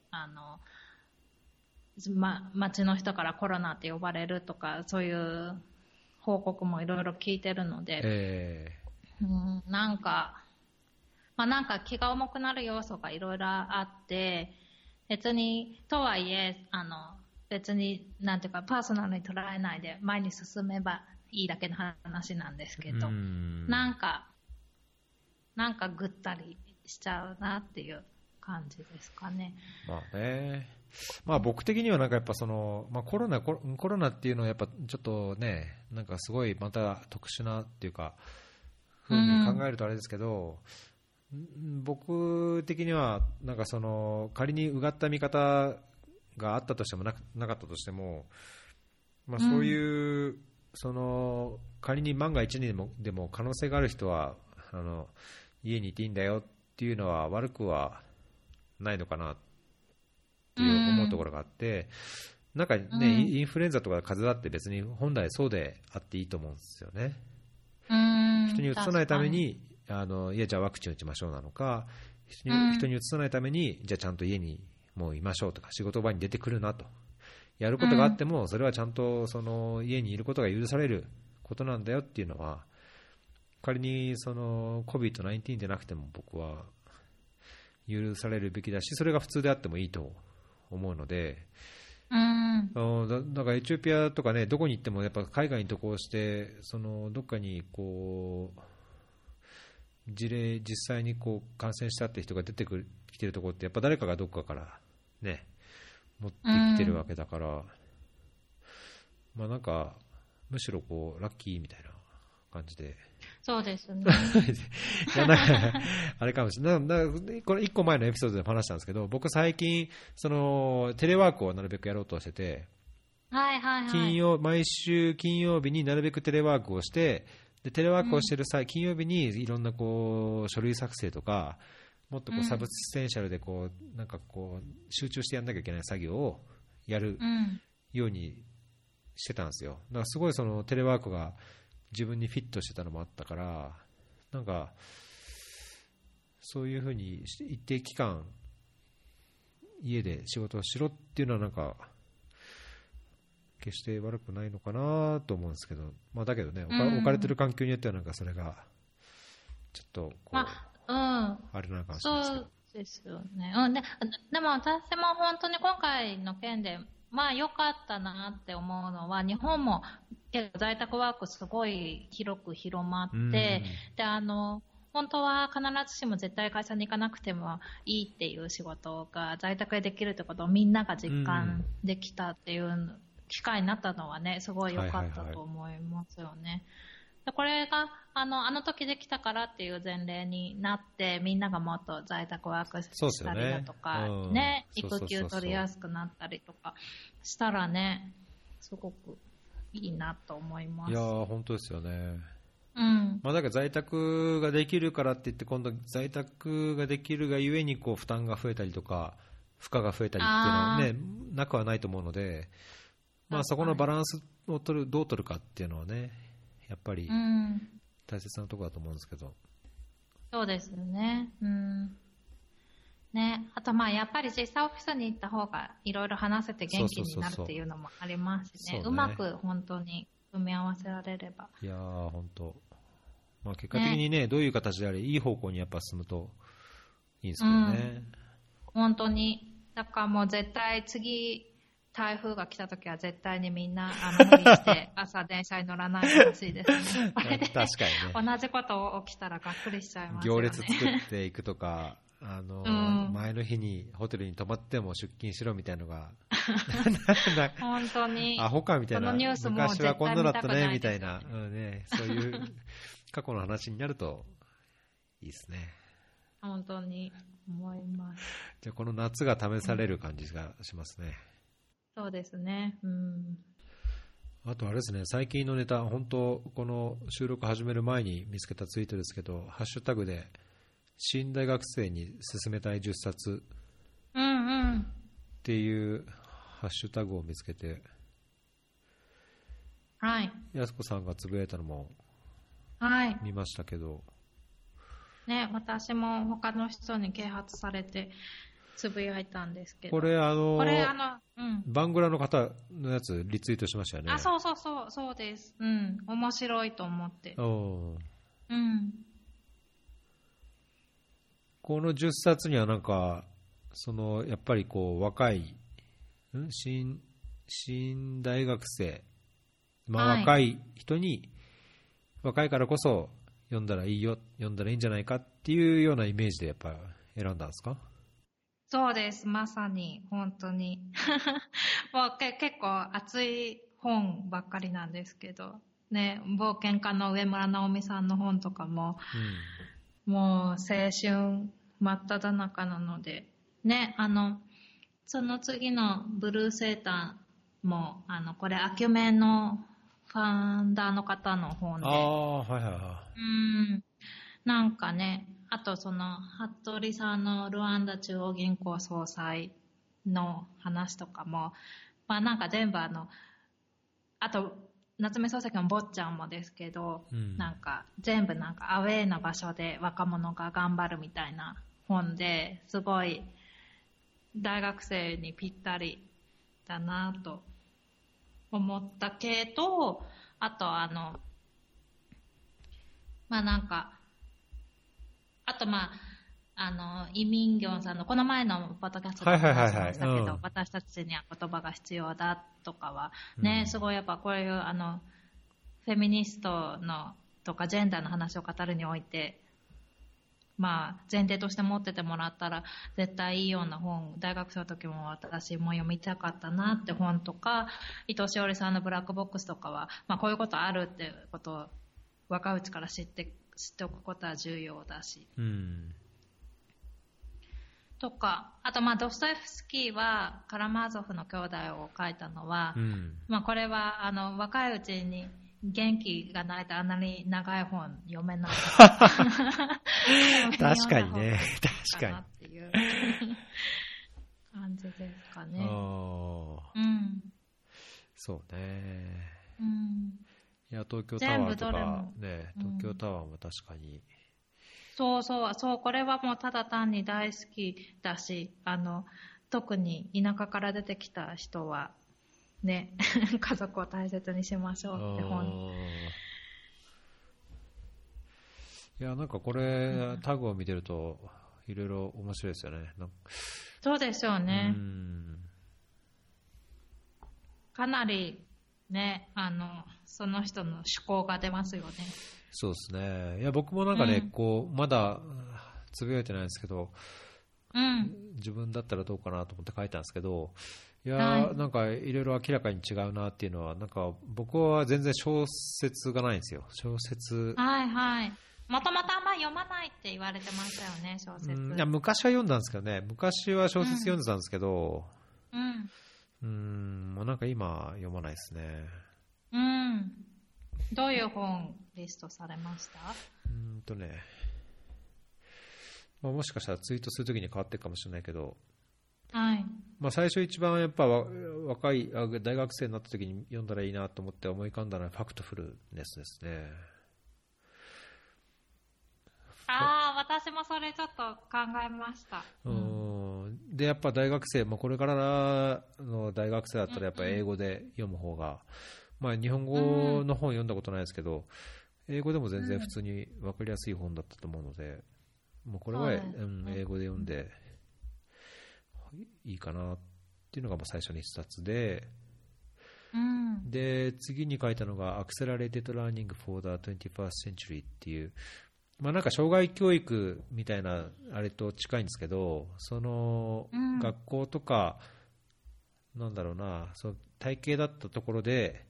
町の人からコロナって呼ばれるとかそういう報告もいろいろ聞いてるので、なんかまあなんか気が重くなる要素がいろいろあって、別にとはいえ別になんていうかパーソナルに捉えないで前に進めばいいだけの話なんですけど、なんかぐったりしちゃうなっていう感じですかね。まあね、まあ僕的にはなんかやっぱその、まあ、コロナっていうのはやっぱちょっとね、なんかすごいまた特殊なっていうか風に考えるとあれですけど、僕的にはなんかその仮にうがった見方があったとしても なかったとしても、まあ、そういう、その仮に万が一にでも可能性がある人は家にいていいんだよっていうのは悪くはないのかなっていう思うところがあって、なんかね、インフルエンザとか風邪だって別に本来そうであっていいと思うんですよね。人にうつさないためにいやじゃあワクチン打ちましょうなのか、人にうつさないためにじゃあちゃんと家にもういましょうとか、仕事場に出てくるなと、やることがあってもそれはちゃんとその家にいることが許されることなんだよっていうのは、仮にその COVID-19 でなくても僕は許されるべきだし、それが普通であってもいいと思うので、だからエチオピアとかね、どこに行ってもやっぱ海外に渡航して、そのどっかにこう実際にこう感染したって人が出てきてるところって、やっぱ誰かがどっかからね持ってきてるわけだから、まあなんかむしろこうラッキーみたいな感じで。そうですね。あれかもしれない。これ1個前のエピソードで話したんですけど、僕最近そのテレワークをなるべくやろうとしてて、はいはいはい、毎週金曜日になるべくテレワークをして、でテレワークをしてる際、金曜日にいろんなこう書類作成とか、もっとこうサブステンシャルでこうなんかこう集中してやんなきゃいけない作業をやるようにしてたんですよ。だからすごいそのテレワークが自分にフィットしてたのもあったから、なんかそういうふうに一定期間家で仕事をしろっていうのはなんか決して悪くないのかなと思うんですけど、まあだけどね、置かれてる環境によってはなんかそれがちょっとこうあれな感じですけど。そうですよね。でも私も本当に今回の件でまあ良かったなって思うのは、日本も結構在宅ワークすごい広く広まって、で本当は必ずしも絶対会社に行かなくてもいいっていう仕事が在宅でできるってことをみんなが実感できたっていう機会になったのはね、すごい良かったと思いますよね。これがあの時できたからっていう前例になってみんながもっと在宅ワークしたりだとか、ね育休取りやすくなったりとかしたらねすごくいいなと思います。いや本当ですよね。うんまあ、だから在宅ができるからって言って今度在宅ができるがゆえにこう負担が増えたりとか負荷が増えたりっていうのは、ね、なくはないと思うので、まあ、そこのバランスをどう取るかっていうのはねやっぱり大切なところだと思うんですけど、うん、そうですよね、うん、ねあとまあやっぱり実際オフィスに行った方がいろいろ話せて元気になるっていうのもありますし ね、うまく本当に組み合わせられればいや本当、まあ、結果的に ねどういう形であれいい方向にやっぱ進むといいですけどね、うん、本当にだからもう絶対次台風が来たときは絶対にみんな無理して朝電車に乗らないでほしいですね。確かにね。同じこと起きたらがっくりしちゃいますよね。行列作っていくとか、うん、前の日にホテルに泊まっても出勤しろみたいなのが本当にアホかみたいな。このニュースも昔はこんなだったねみたいな、うんね、そういう過去の話になるといいですね。本当に思います。じゃあこの夏が試される感じがしますね。そうですね、うん、あとあれですね最近のネタ本当この収録始める前に見つけたツイートですけどハッシュタグで新大学生に勧めたい10冊っていうハッシュタグを見つけて、はい、安子さんがつぶやいたのも見ましたけど、はいね、私も他の人に啓発されてつぶやいたんですけどこれバングラの方のやつリツイートしましたよね。あそうです、うん、面白いと思ってうん、この10冊にはなんかそのやっぱりこう若い新大学生、まあ、若い人に、はい、若いからこそ読んだらいいんじゃないかっていうようなイメージでやっぱ選んだんですか。そうですまさに本当にもう結構熱い本ばっかりなんですけど、ね、冒険家の上村直美さんの本とかも、うん、もう青春真っ只中なので、ね、その次のブルーセーターもこれアキュメのファウンダーの方の本であ、はいはいはい、うんなんかねあとその服部さんのルワンダ中央銀行総裁の話とかも、まあ、なんか全部あと夏目漱石の坊ちゃんもですけど、うん、なんか全部なんかアウェーな場所で若者が頑張るみたいな本ですごい大学生にぴったりだなと思ったけどあとまあなんかあとまあイ・ミンギョンさんのこの前のポッドキャストで話しましたけど私たちには言葉が必要だとかはね、うん、すごいやっぱこういうフェミニストのとかジェンダーの話を語るにおいてまあ前提として持っててもらったら絶対いいような本大学生の時も私も読みたかったなって本とか伊藤詩織さんのブラックボックスとかはまあこういうことあるってことを若いうちから知っておくことは重要だし、うん、とかあとまあドストエフスキーはカラマーゾフの兄弟を書いたのは、うんまあ、これは若いうちに元気がないとあんなに長い本読めない確かにね確かにっていう感じですかねうんそうねうんいや東京タワーとか、ね、東京タワーも確かに、うん、そうこれはもうただ単に大好きだし特に田舎から出てきた人は、ね、家族を大切にしましょうって本いやなんかこれ、うん、タグを見てるといろいろ面白いですよねなんかそうでしょうねうんかなりね、その人の趣向が出ますよね。そうですね。いや僕もなんかね、うん、こうまだつぶやいてないんですけど、うん、自分だったらどうかなと思って書いたんですけど、いや、はい、なんかいろいろ明らかに違うなっていうのは、なんか僕は全然小説がないんですよ。小説、はいはい、もともとあんまり読まないって言われてましたよね、小説。うん、いや昔は読んだんですけどね、昔は小説読んでたんですけど、うん、もうなんか今読まないですね。うん。どういう本リストされました？ね、まあ、もしかしたらツイートするときに変わってるかもしれないけど、はい、まあ、最初一番やっぱ若い大学生になったときに読んだらいいなと思って思い浮かんだのはファクトフルネスですね。ああ、私もそれちょっと考えました。でやっぱ大学生、まあ、これからの大学生だったらやっぱ英語で読む方が、まあ、日本語の本読んだことないですけど、英語でも全然普通に分かりやすい本だったと思うので、もうこれは英語で読んでいいかなっていうのがまあ最初の一冊で、で次に書いたのが Accelerated Learning for the 21st Century っていう、まあ、なんか障害教育みたいなあれと近いんですけど、その学校とかなんだろうな、その体系だったところで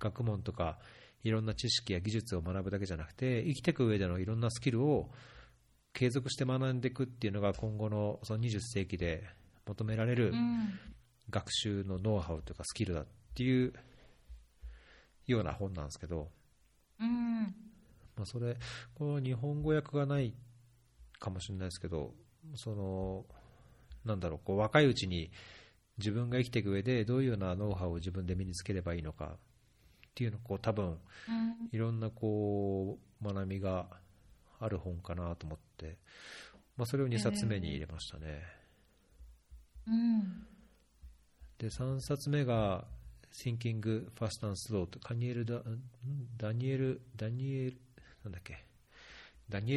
学問とかいろんな知識や技術を学ぶだけじゃなくて、生きていく上でのいろんなスキルを継続して学んでいくっていうのが今後のその20世紀で求められる学習のノウハウとかスキルだっていうような本なんですけど、まあ、それこの日本語訳がないかもしれないですけど、そのなんだろう、こう若いうちに自分が生きていく上でどういうようなノウハウを自分で身につければいいのかっていうのをこう多分いろんなこう学びがある本かなと思って、まあ、それを2冊目に入れましたね。で3冊目が Thinking Fast and Slow、 ダニエ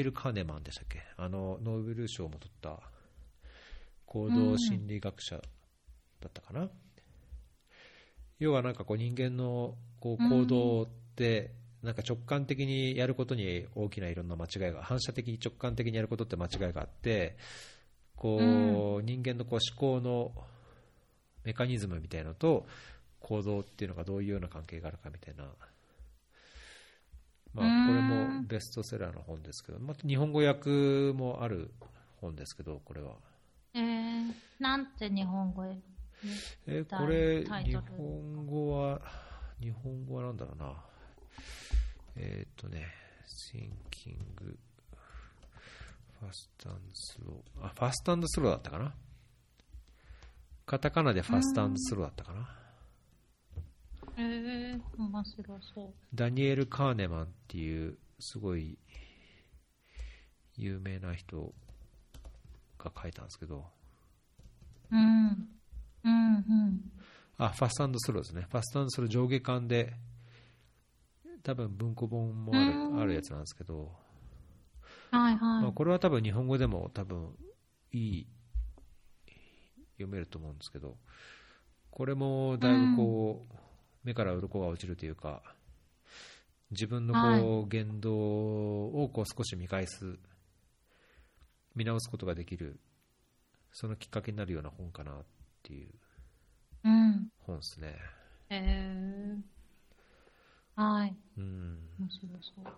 ル・カーネマンでしたっけ、あのノーベル賞も取った行動心理学者だったかな。要はなんかこう人間のこう行動ってなんか直感的にやることに大きないろんな間違いが、反射的に直感的にやることって間違いがあって、こう人間のこう思考のメカニズムみたいなのと行動っていうのがどういうような関係があるかみたいな、まあこれもベストセラーの本ですけど、まあ日本語訳もある本ですけど、これはなんて日本語これ日本語はなんだろうな、Thinking Fast and Slow、 あ、Fast and Slow だったかな、カタカナで Fast and Slow だったかな。面白そう。ダニエル・カーネマンっていうすごい有名な人が書いたんですけど、あ、ファスト&スローですね。ファスト&スロー、上下巻で多分文庫本もあるやつなんですけど、はいはい、まあ、これは多分日本語でも多分読めると思うんですけど、これもだいぶこう、目から鱗が落ちるというか、自分のこう言動をこう少し見直すことができる、そのきっかけになるような本かなっていう本ですね。はい。面白そう。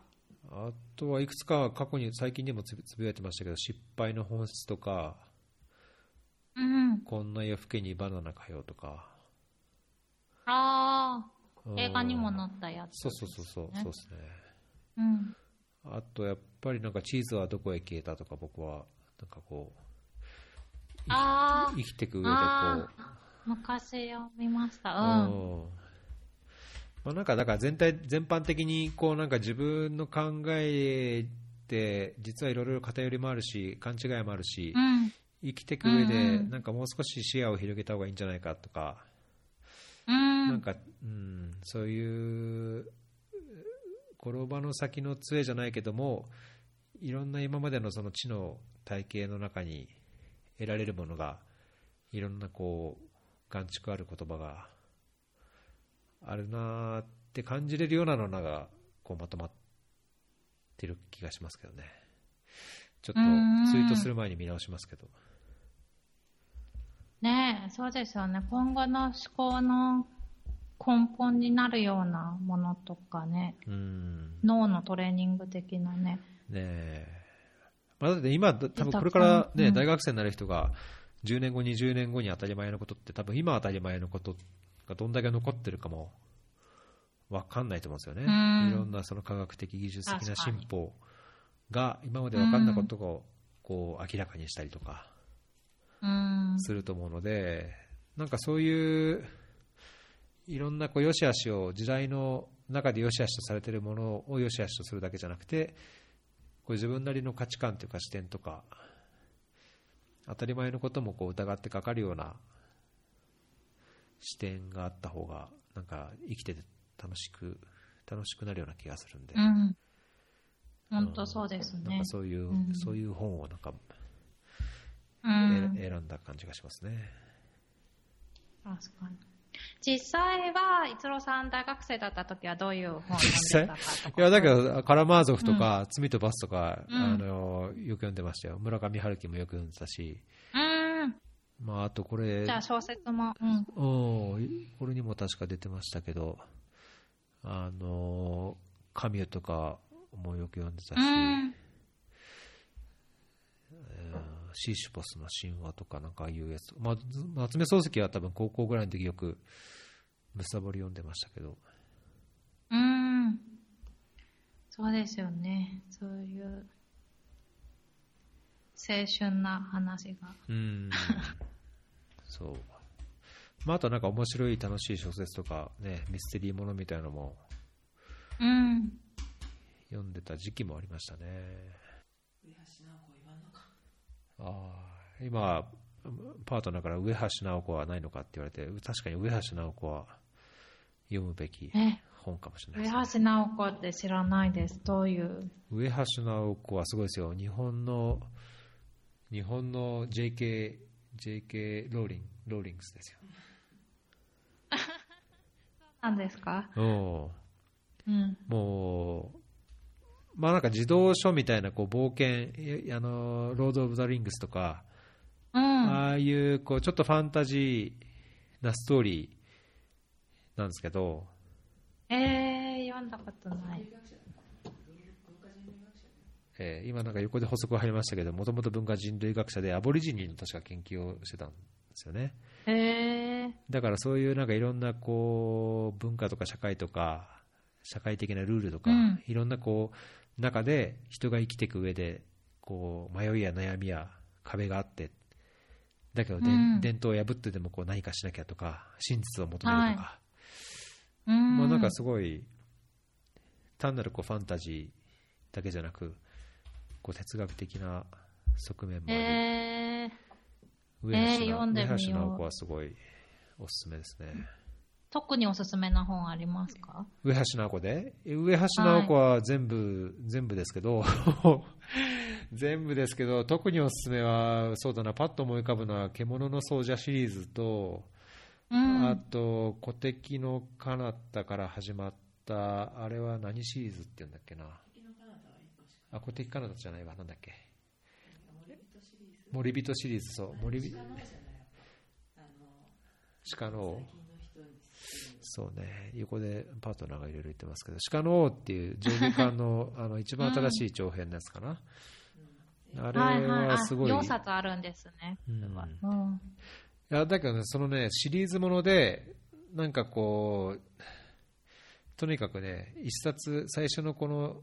あとはいくつか過去に最近でもつぶやいてましたけど、失敗の本質とか、こんな夜更けにバナナかよとか。ああ、映画にもなったやつ、ね。そうですね。あとやっぱりなんかチーズはどこへ消えたとか、僕はなんかこう。生きていく上でこう昔読みました。まあ、なんかだから全般的にこうなんか自分の考えって実はいろいろ偏りもあるし勘違いもあるし、生きていく上でなんかもう少し視野を広げた方がいいんじゃないかとか、なんかそういう転ばの先の杖じゃないけども、いろんな今までのその知の体系の中に得られるものが、いろんなこう眼蓄ある言葉があるなって感じれるようなのがこうまとまってる気がしますけどね。ちょっとツイートする前に見直しますけど。ねえ、そうですよね。今後の思考の根本になるようなものとかね、うん、脳のトレーニング的なね。ねえ、まあ、だって今多分これから、ね、大学生になる人が10年後20年後に当たり前のことって多分今当たり前のことがどんだけ残ってるかも分かんないと思うんですよね。いろんなその科学的技術的な進歩が今まで分かんなかったことをこう明らかにしたりとかすると思うので、なんかそういういろんなこう良し悪しを時代の中で良し悪しとされているものを良し悪しとするだけじゃなくて、こう自分なりの価値観というか視点とか当たり前のこともこう疑ってかかるような視点があった方がなんか生きてて楽しくなるような気がするんで、うん、本当そうですね。なんかそういう本をなんか、うん、選んだ感じがしますね。確かに。実際は逸郎さん大学生だった時はどういう本を読んでたかとか。いや、だけどカラマーゾフとか、うん、罪と罰とか、うん、よく読んでましたよ。村上春樹もよく読んでたし、うん、まああとこれじゃあ小説も、うん、これにも確か出てましたけど、カミュとかもよく読んでたし、うん、シーシュポスの神話とかなんかいうやつ、まあ、夏目漱石は多分高校ぐらいの時よくむさぼり読んでましたけど、そうですよね。そういう青春な話がそう、まあ、あとなんか面白い楽しい小説とかね、ミステリーものみたいなのも読んでた時期もありましたね。今パートナーから上橋直子はないのかって言われて、確かに上橋直子は読むべき本かもしれないですね。上橋直子って知らないです。どういう。上橋直子はすごいですよ。日本の JK ローリングスですよ。そうなんですか。うん、もうまあなんか児童書みたいなこう冒険、ロード・オブ・ザ・リングスとか、ああいうこうちょっとファンタジーなストーリーなんですけど、読んだことない。今なんか横で補足入りましたけど、もともと文化人類学者でアボリジニの確か研究をしてたんですよね。だからそういうなんかいろんなこう文化とか社会的なルールとか、いろんなこう中で人が生きていく上でこう迷いや悩みや壁があって、だけど、伝統を破ってでもこう何かしなきゃとか真実を求めるとか、まあ、なんかすごい単なるこうファンタジーだけじゃなくこう哲学的な側面もある、上橋直子はすごいおすすめですね。特におすすめな本ありますか？上橋直子で、上橋直子は全部ですけど全部ですけど、特におすすめはそうだな、パッと思い浮かぶのは獣の奏者シリーズと、あと古敵の彼方から始まった、あれは何シリーズって言うんだっけな。古敵彼方じゃないわ、なんだっけ、森人シリーズ。そう、鹿の王。そうね、横でパートナーがいろいろ言ってますけど、鹿の王っていう上下巻 の一番新しい長編のやつかな。あれはすごい、4冊あるんですね。いやだけどね、そのねシリーズものでなんかこうとにかくね、一冊最初のこの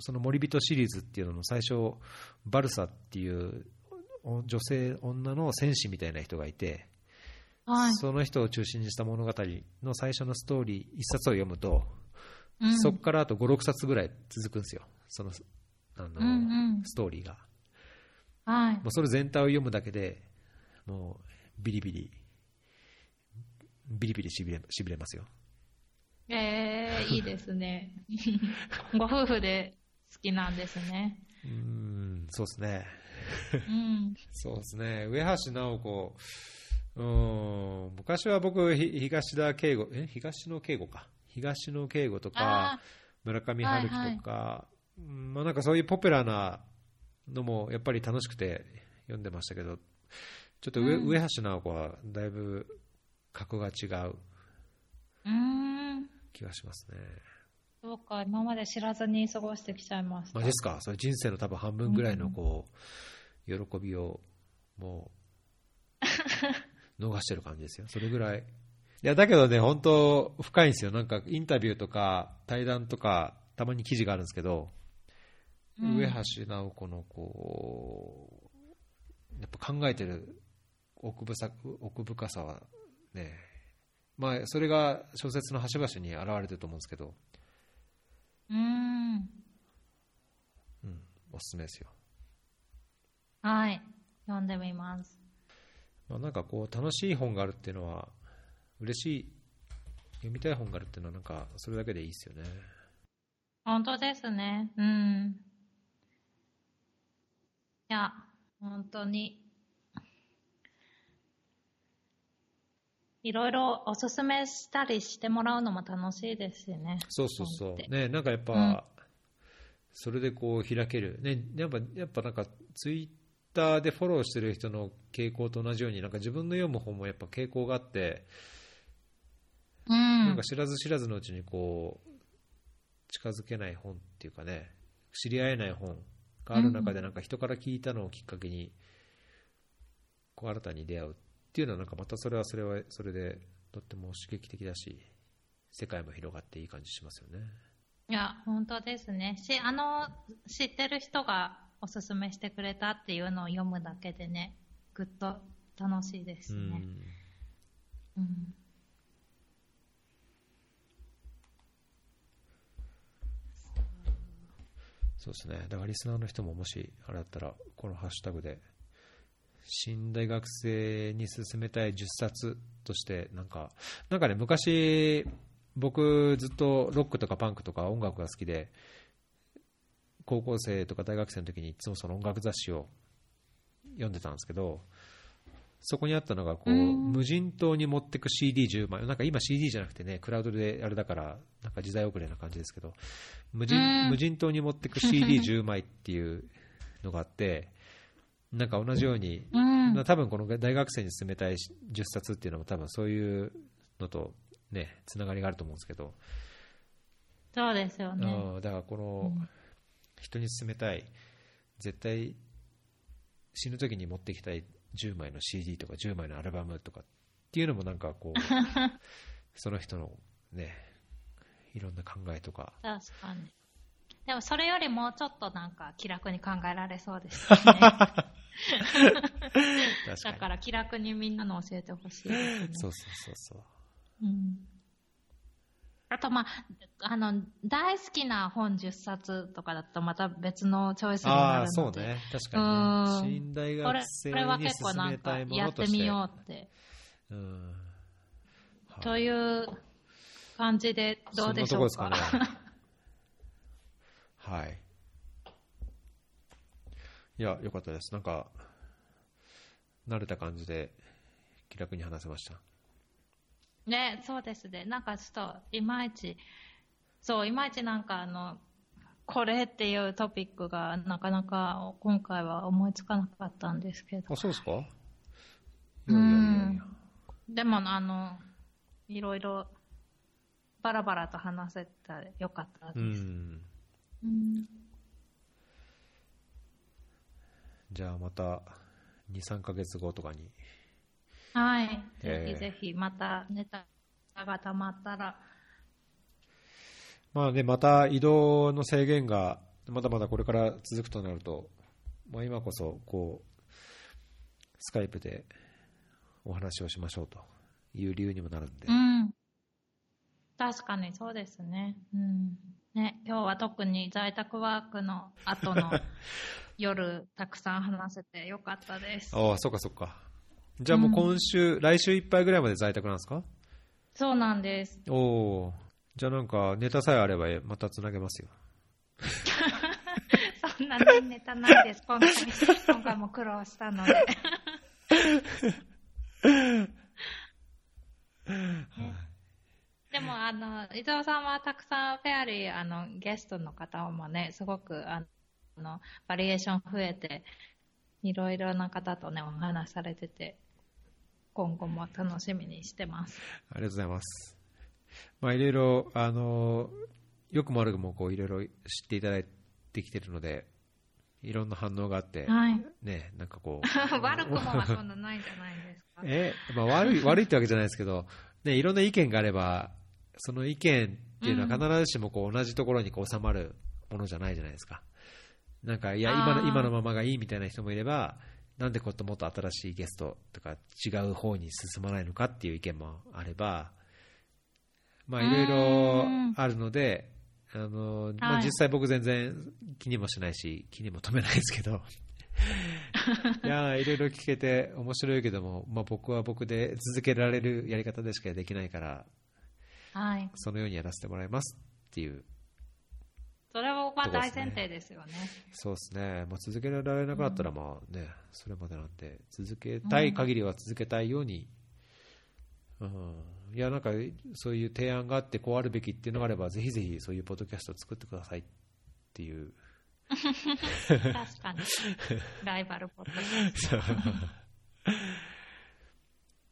その森人シリーズっていうのの最初、バルサっていう女の戦士みたいな人がいて、その人を中心にした物語の最初のストーリー1冊を読むと、そこからあと 5,6 冊ぐらい続くんですよ、そのストーリーが。もうそれ全体を読むだけでもうビリビリしびれますよ。いいですねご夫婦で好きなんですね。そうですねそうですね。上橋直子、昔は僕、東野圭吾とか村上春樹とか、まあ、なんかそういうポピュラーなのもやっぱり楽しくて読んでましたけど、ちょっと 上橋直子はだいぶ格が違う気がしますね。そうか、今まで知らずに過ごしてきちゃいました。まあ、ですか、それ人生の多分半分ぐらいのこう、うん、喜びをもう逃してる感じですよ。それぐらい。いやだけどね、本当深いんですよ。なんかインタビューとか対談とかたまに記事があるんですけど、うん、上橋直子のこうやっぱ考えてる奥深さはね、まあそれが小説の端々に現れてると思うんですけど、うん、おすすめですよ。はい、読んでみます。まあ、なんかこう楽しい本があるっていうのは嬉しい。読みたい本があるっていうのはなんかそれだけでいいですよね。本当ですね。うん。いや本当にいろいろおすすめしたりしてもらうのも楽しいですよね。そうそうそう。ね、なんかやっぱ、うん、それでこう開けるね、やっぱなんかツイッターでフォローしてる人の傾向と同じようになんか自分の読む本もやっぱ傾向があって、うん、なんか知らず知らずのうちにこう近づけない本っていうかね、知り合えない本がある中でなんか人から聞いたのをきっかけにこう新たに出会うっていうのはなんかまたそれはそれでとっても刺激的だし、世界も広がっていい感じしますよね。いや本当ですね。知ってる人がおすすめしてくれたっていうのを読むだけでね、ぐっと楽しいですね。うん、うん、そうですね。だからリスナーの人ももしあれだったらこのハッシュタグで新大学生に勧めたい10冊としてなんかね、昔僕ずっとロックとかパンクとか音楽が好きで、高校生とか大学生の時にいつもその音楽雑誌を読んでたんですけど、そこにあったのがこう無人島に持ってく CD10 枚、なんか今 CD じゃなくてね、クラウドであれだからなんか時代遅れな感じですけど、無人島に持ってく CD10 枚っていうのがあって、なんか同じように多分この大学生に勧めたい10冊っていうのも多分そういうのとねつながりがあると思うんですけど、そうですよね。だからこの人に勧めたい、絶対死ぬ時に持ってきたい10枚の CD とか10枚のアルバムとかっていうのもなんかこうその人のねいろんな考えとか。確かに。でもそれよりもちょっとなんか気楽に考えられそうですね。だから気楽にみんなの教えてほしいですね。そうそうそうそう。うん。あとまあ大好きな本10冊とかだとまた別のチョイスになるので、そうね、確かに、ね、新大学生に勧めたいものとしてこれは結構なんかやってみようって、うん、という感じでどうでしょうか。そんなとこですかね。はい。いや良かったです。なんか慣れた感じで気楽に話せました。ね、そうですね。なんかちょっといまいちなんかこれっていうトピックがなかなか今回は思いつかなかったんですけど。あ、そうですか。うん。でもいろいろバラバラと話せたらよかったです。うん。じゃあまた 2,3 ヶ月後とかに。はい、ぜひぜひまたネタがたまったら、まあね、また移動の制限がまだまだこれから続くとなると、まあ、今こそこうスカイプでお話をしましょうという理由にもなるんで、うん、確かにそうですね、うん、ね、今日は特に在宅ワークの後の夜たくさん話せてよかったです。ああ、そっかそっか。じゃあもう今週、うん、来週いっぱいぐらいまで在宅なんですか？そうなんです。おお、じゃあなんかネタさえあればまたつなげますよ。そんなにネタないです。今回も苦労したので、ね。でも伊藤さんはたくさんフェアリーゲストの方もね、すごくバリエーション増えて。いろいろな方とねお話されてて、今後も楽しみにしてます。ありがとうございます。まあ、いろいろよくも悪くもこういろいろ知っていただいてきてるので、いろんな反応があって、はいね、なんかこう悪くもはそんなないんじゃないですか。まあ、悪いってわけじゃないですけど、ね、いろんな意見があれば、その意見っていうのは必ずしもこう同じところにこう収まるものじゃないじゃないですか。なんかいや 今のままがいいみたいな人もいれば、なんでもっと新しいゲストとか違う方に進まないのかっていう意見もあれば、まあ、いろいろあるので、まあ、実際僕全然気にもしないし気にも留めないですけどいやいろいろ聞けて面白いけども、まあ、僕は僕で続けられるやり方でしかできないから、はい、そのようにやらせてもらいますっていう。それは大前提ですよね。そうですね。まあ、続けられなくなったらまあ、ね、うん、それまでなんで続けたい限りは続けたいように、うん、いやなんかそういう提案があってこうあるべきっていうのがあれば、ぜひぜひそういうポッドキャストを作ってくださいっていう確かにライバルポッドキャスト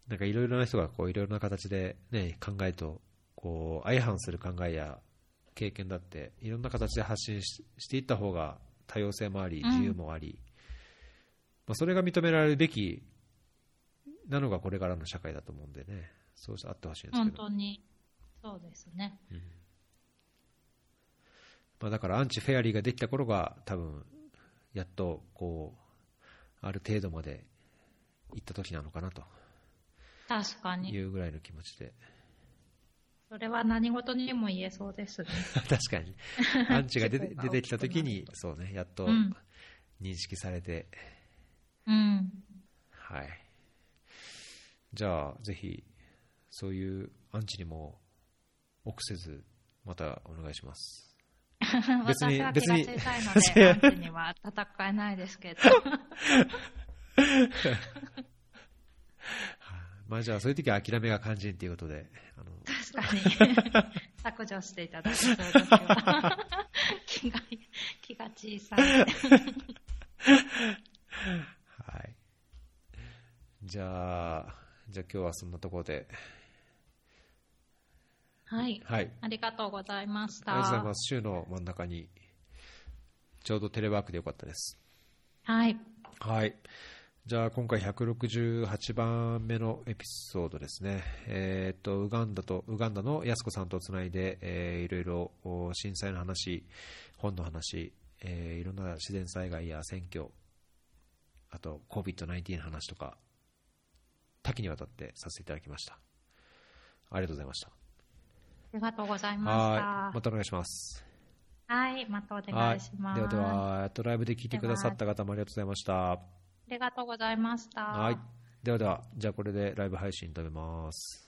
なんかいろいろな人がいろいろな形で、ね、考えとこう相反する考えや経験だっていろんな形で発信 していった方が多様性もあり自由もあり、うん、まあ、それが認められるべきなのがこれからの社会だと思うんでね、そうあってほしいんですけど。本当にそうですね、うん、まあ、だからアンチフェアリーができた頃が多分やっとこうある程度までいった時なのかなと。確かにいうぐらいの気持ちで。それは何事にも言えそうですね確かにアンチが出てきた時にそうね、やっと認識されて、うん、うん、はい。じゃあぜひそういうアンチにも臆せずまたお願いします私は気が小さいのでアンチには戦えないですけどまあ、じゃあそういう時は諦めが肝心ということで、確かに削除していただくという時は気が小さいはい。じゃあ今日はそんなところで、はい、はい、ありがとうございました。ありがとうございます。週の真ん中にちょうどテレワークでよかったです。はいはい。じゃあ今回168番目のエピソードですね。ウガンダの安子さんとつないで、いろいろ震災の話、本の話、いろんな自然災害や選挙、あと COVID-19 の話とか多岐にわたってさせていただきました。ありがとうございました。ありがとうございました。はい、またお願いします。はい、またお願いします。ではライブで聞いてくださった方もありがとうございました。ありがとうございました。はい。ではじゃあこれでライブ配信止めます。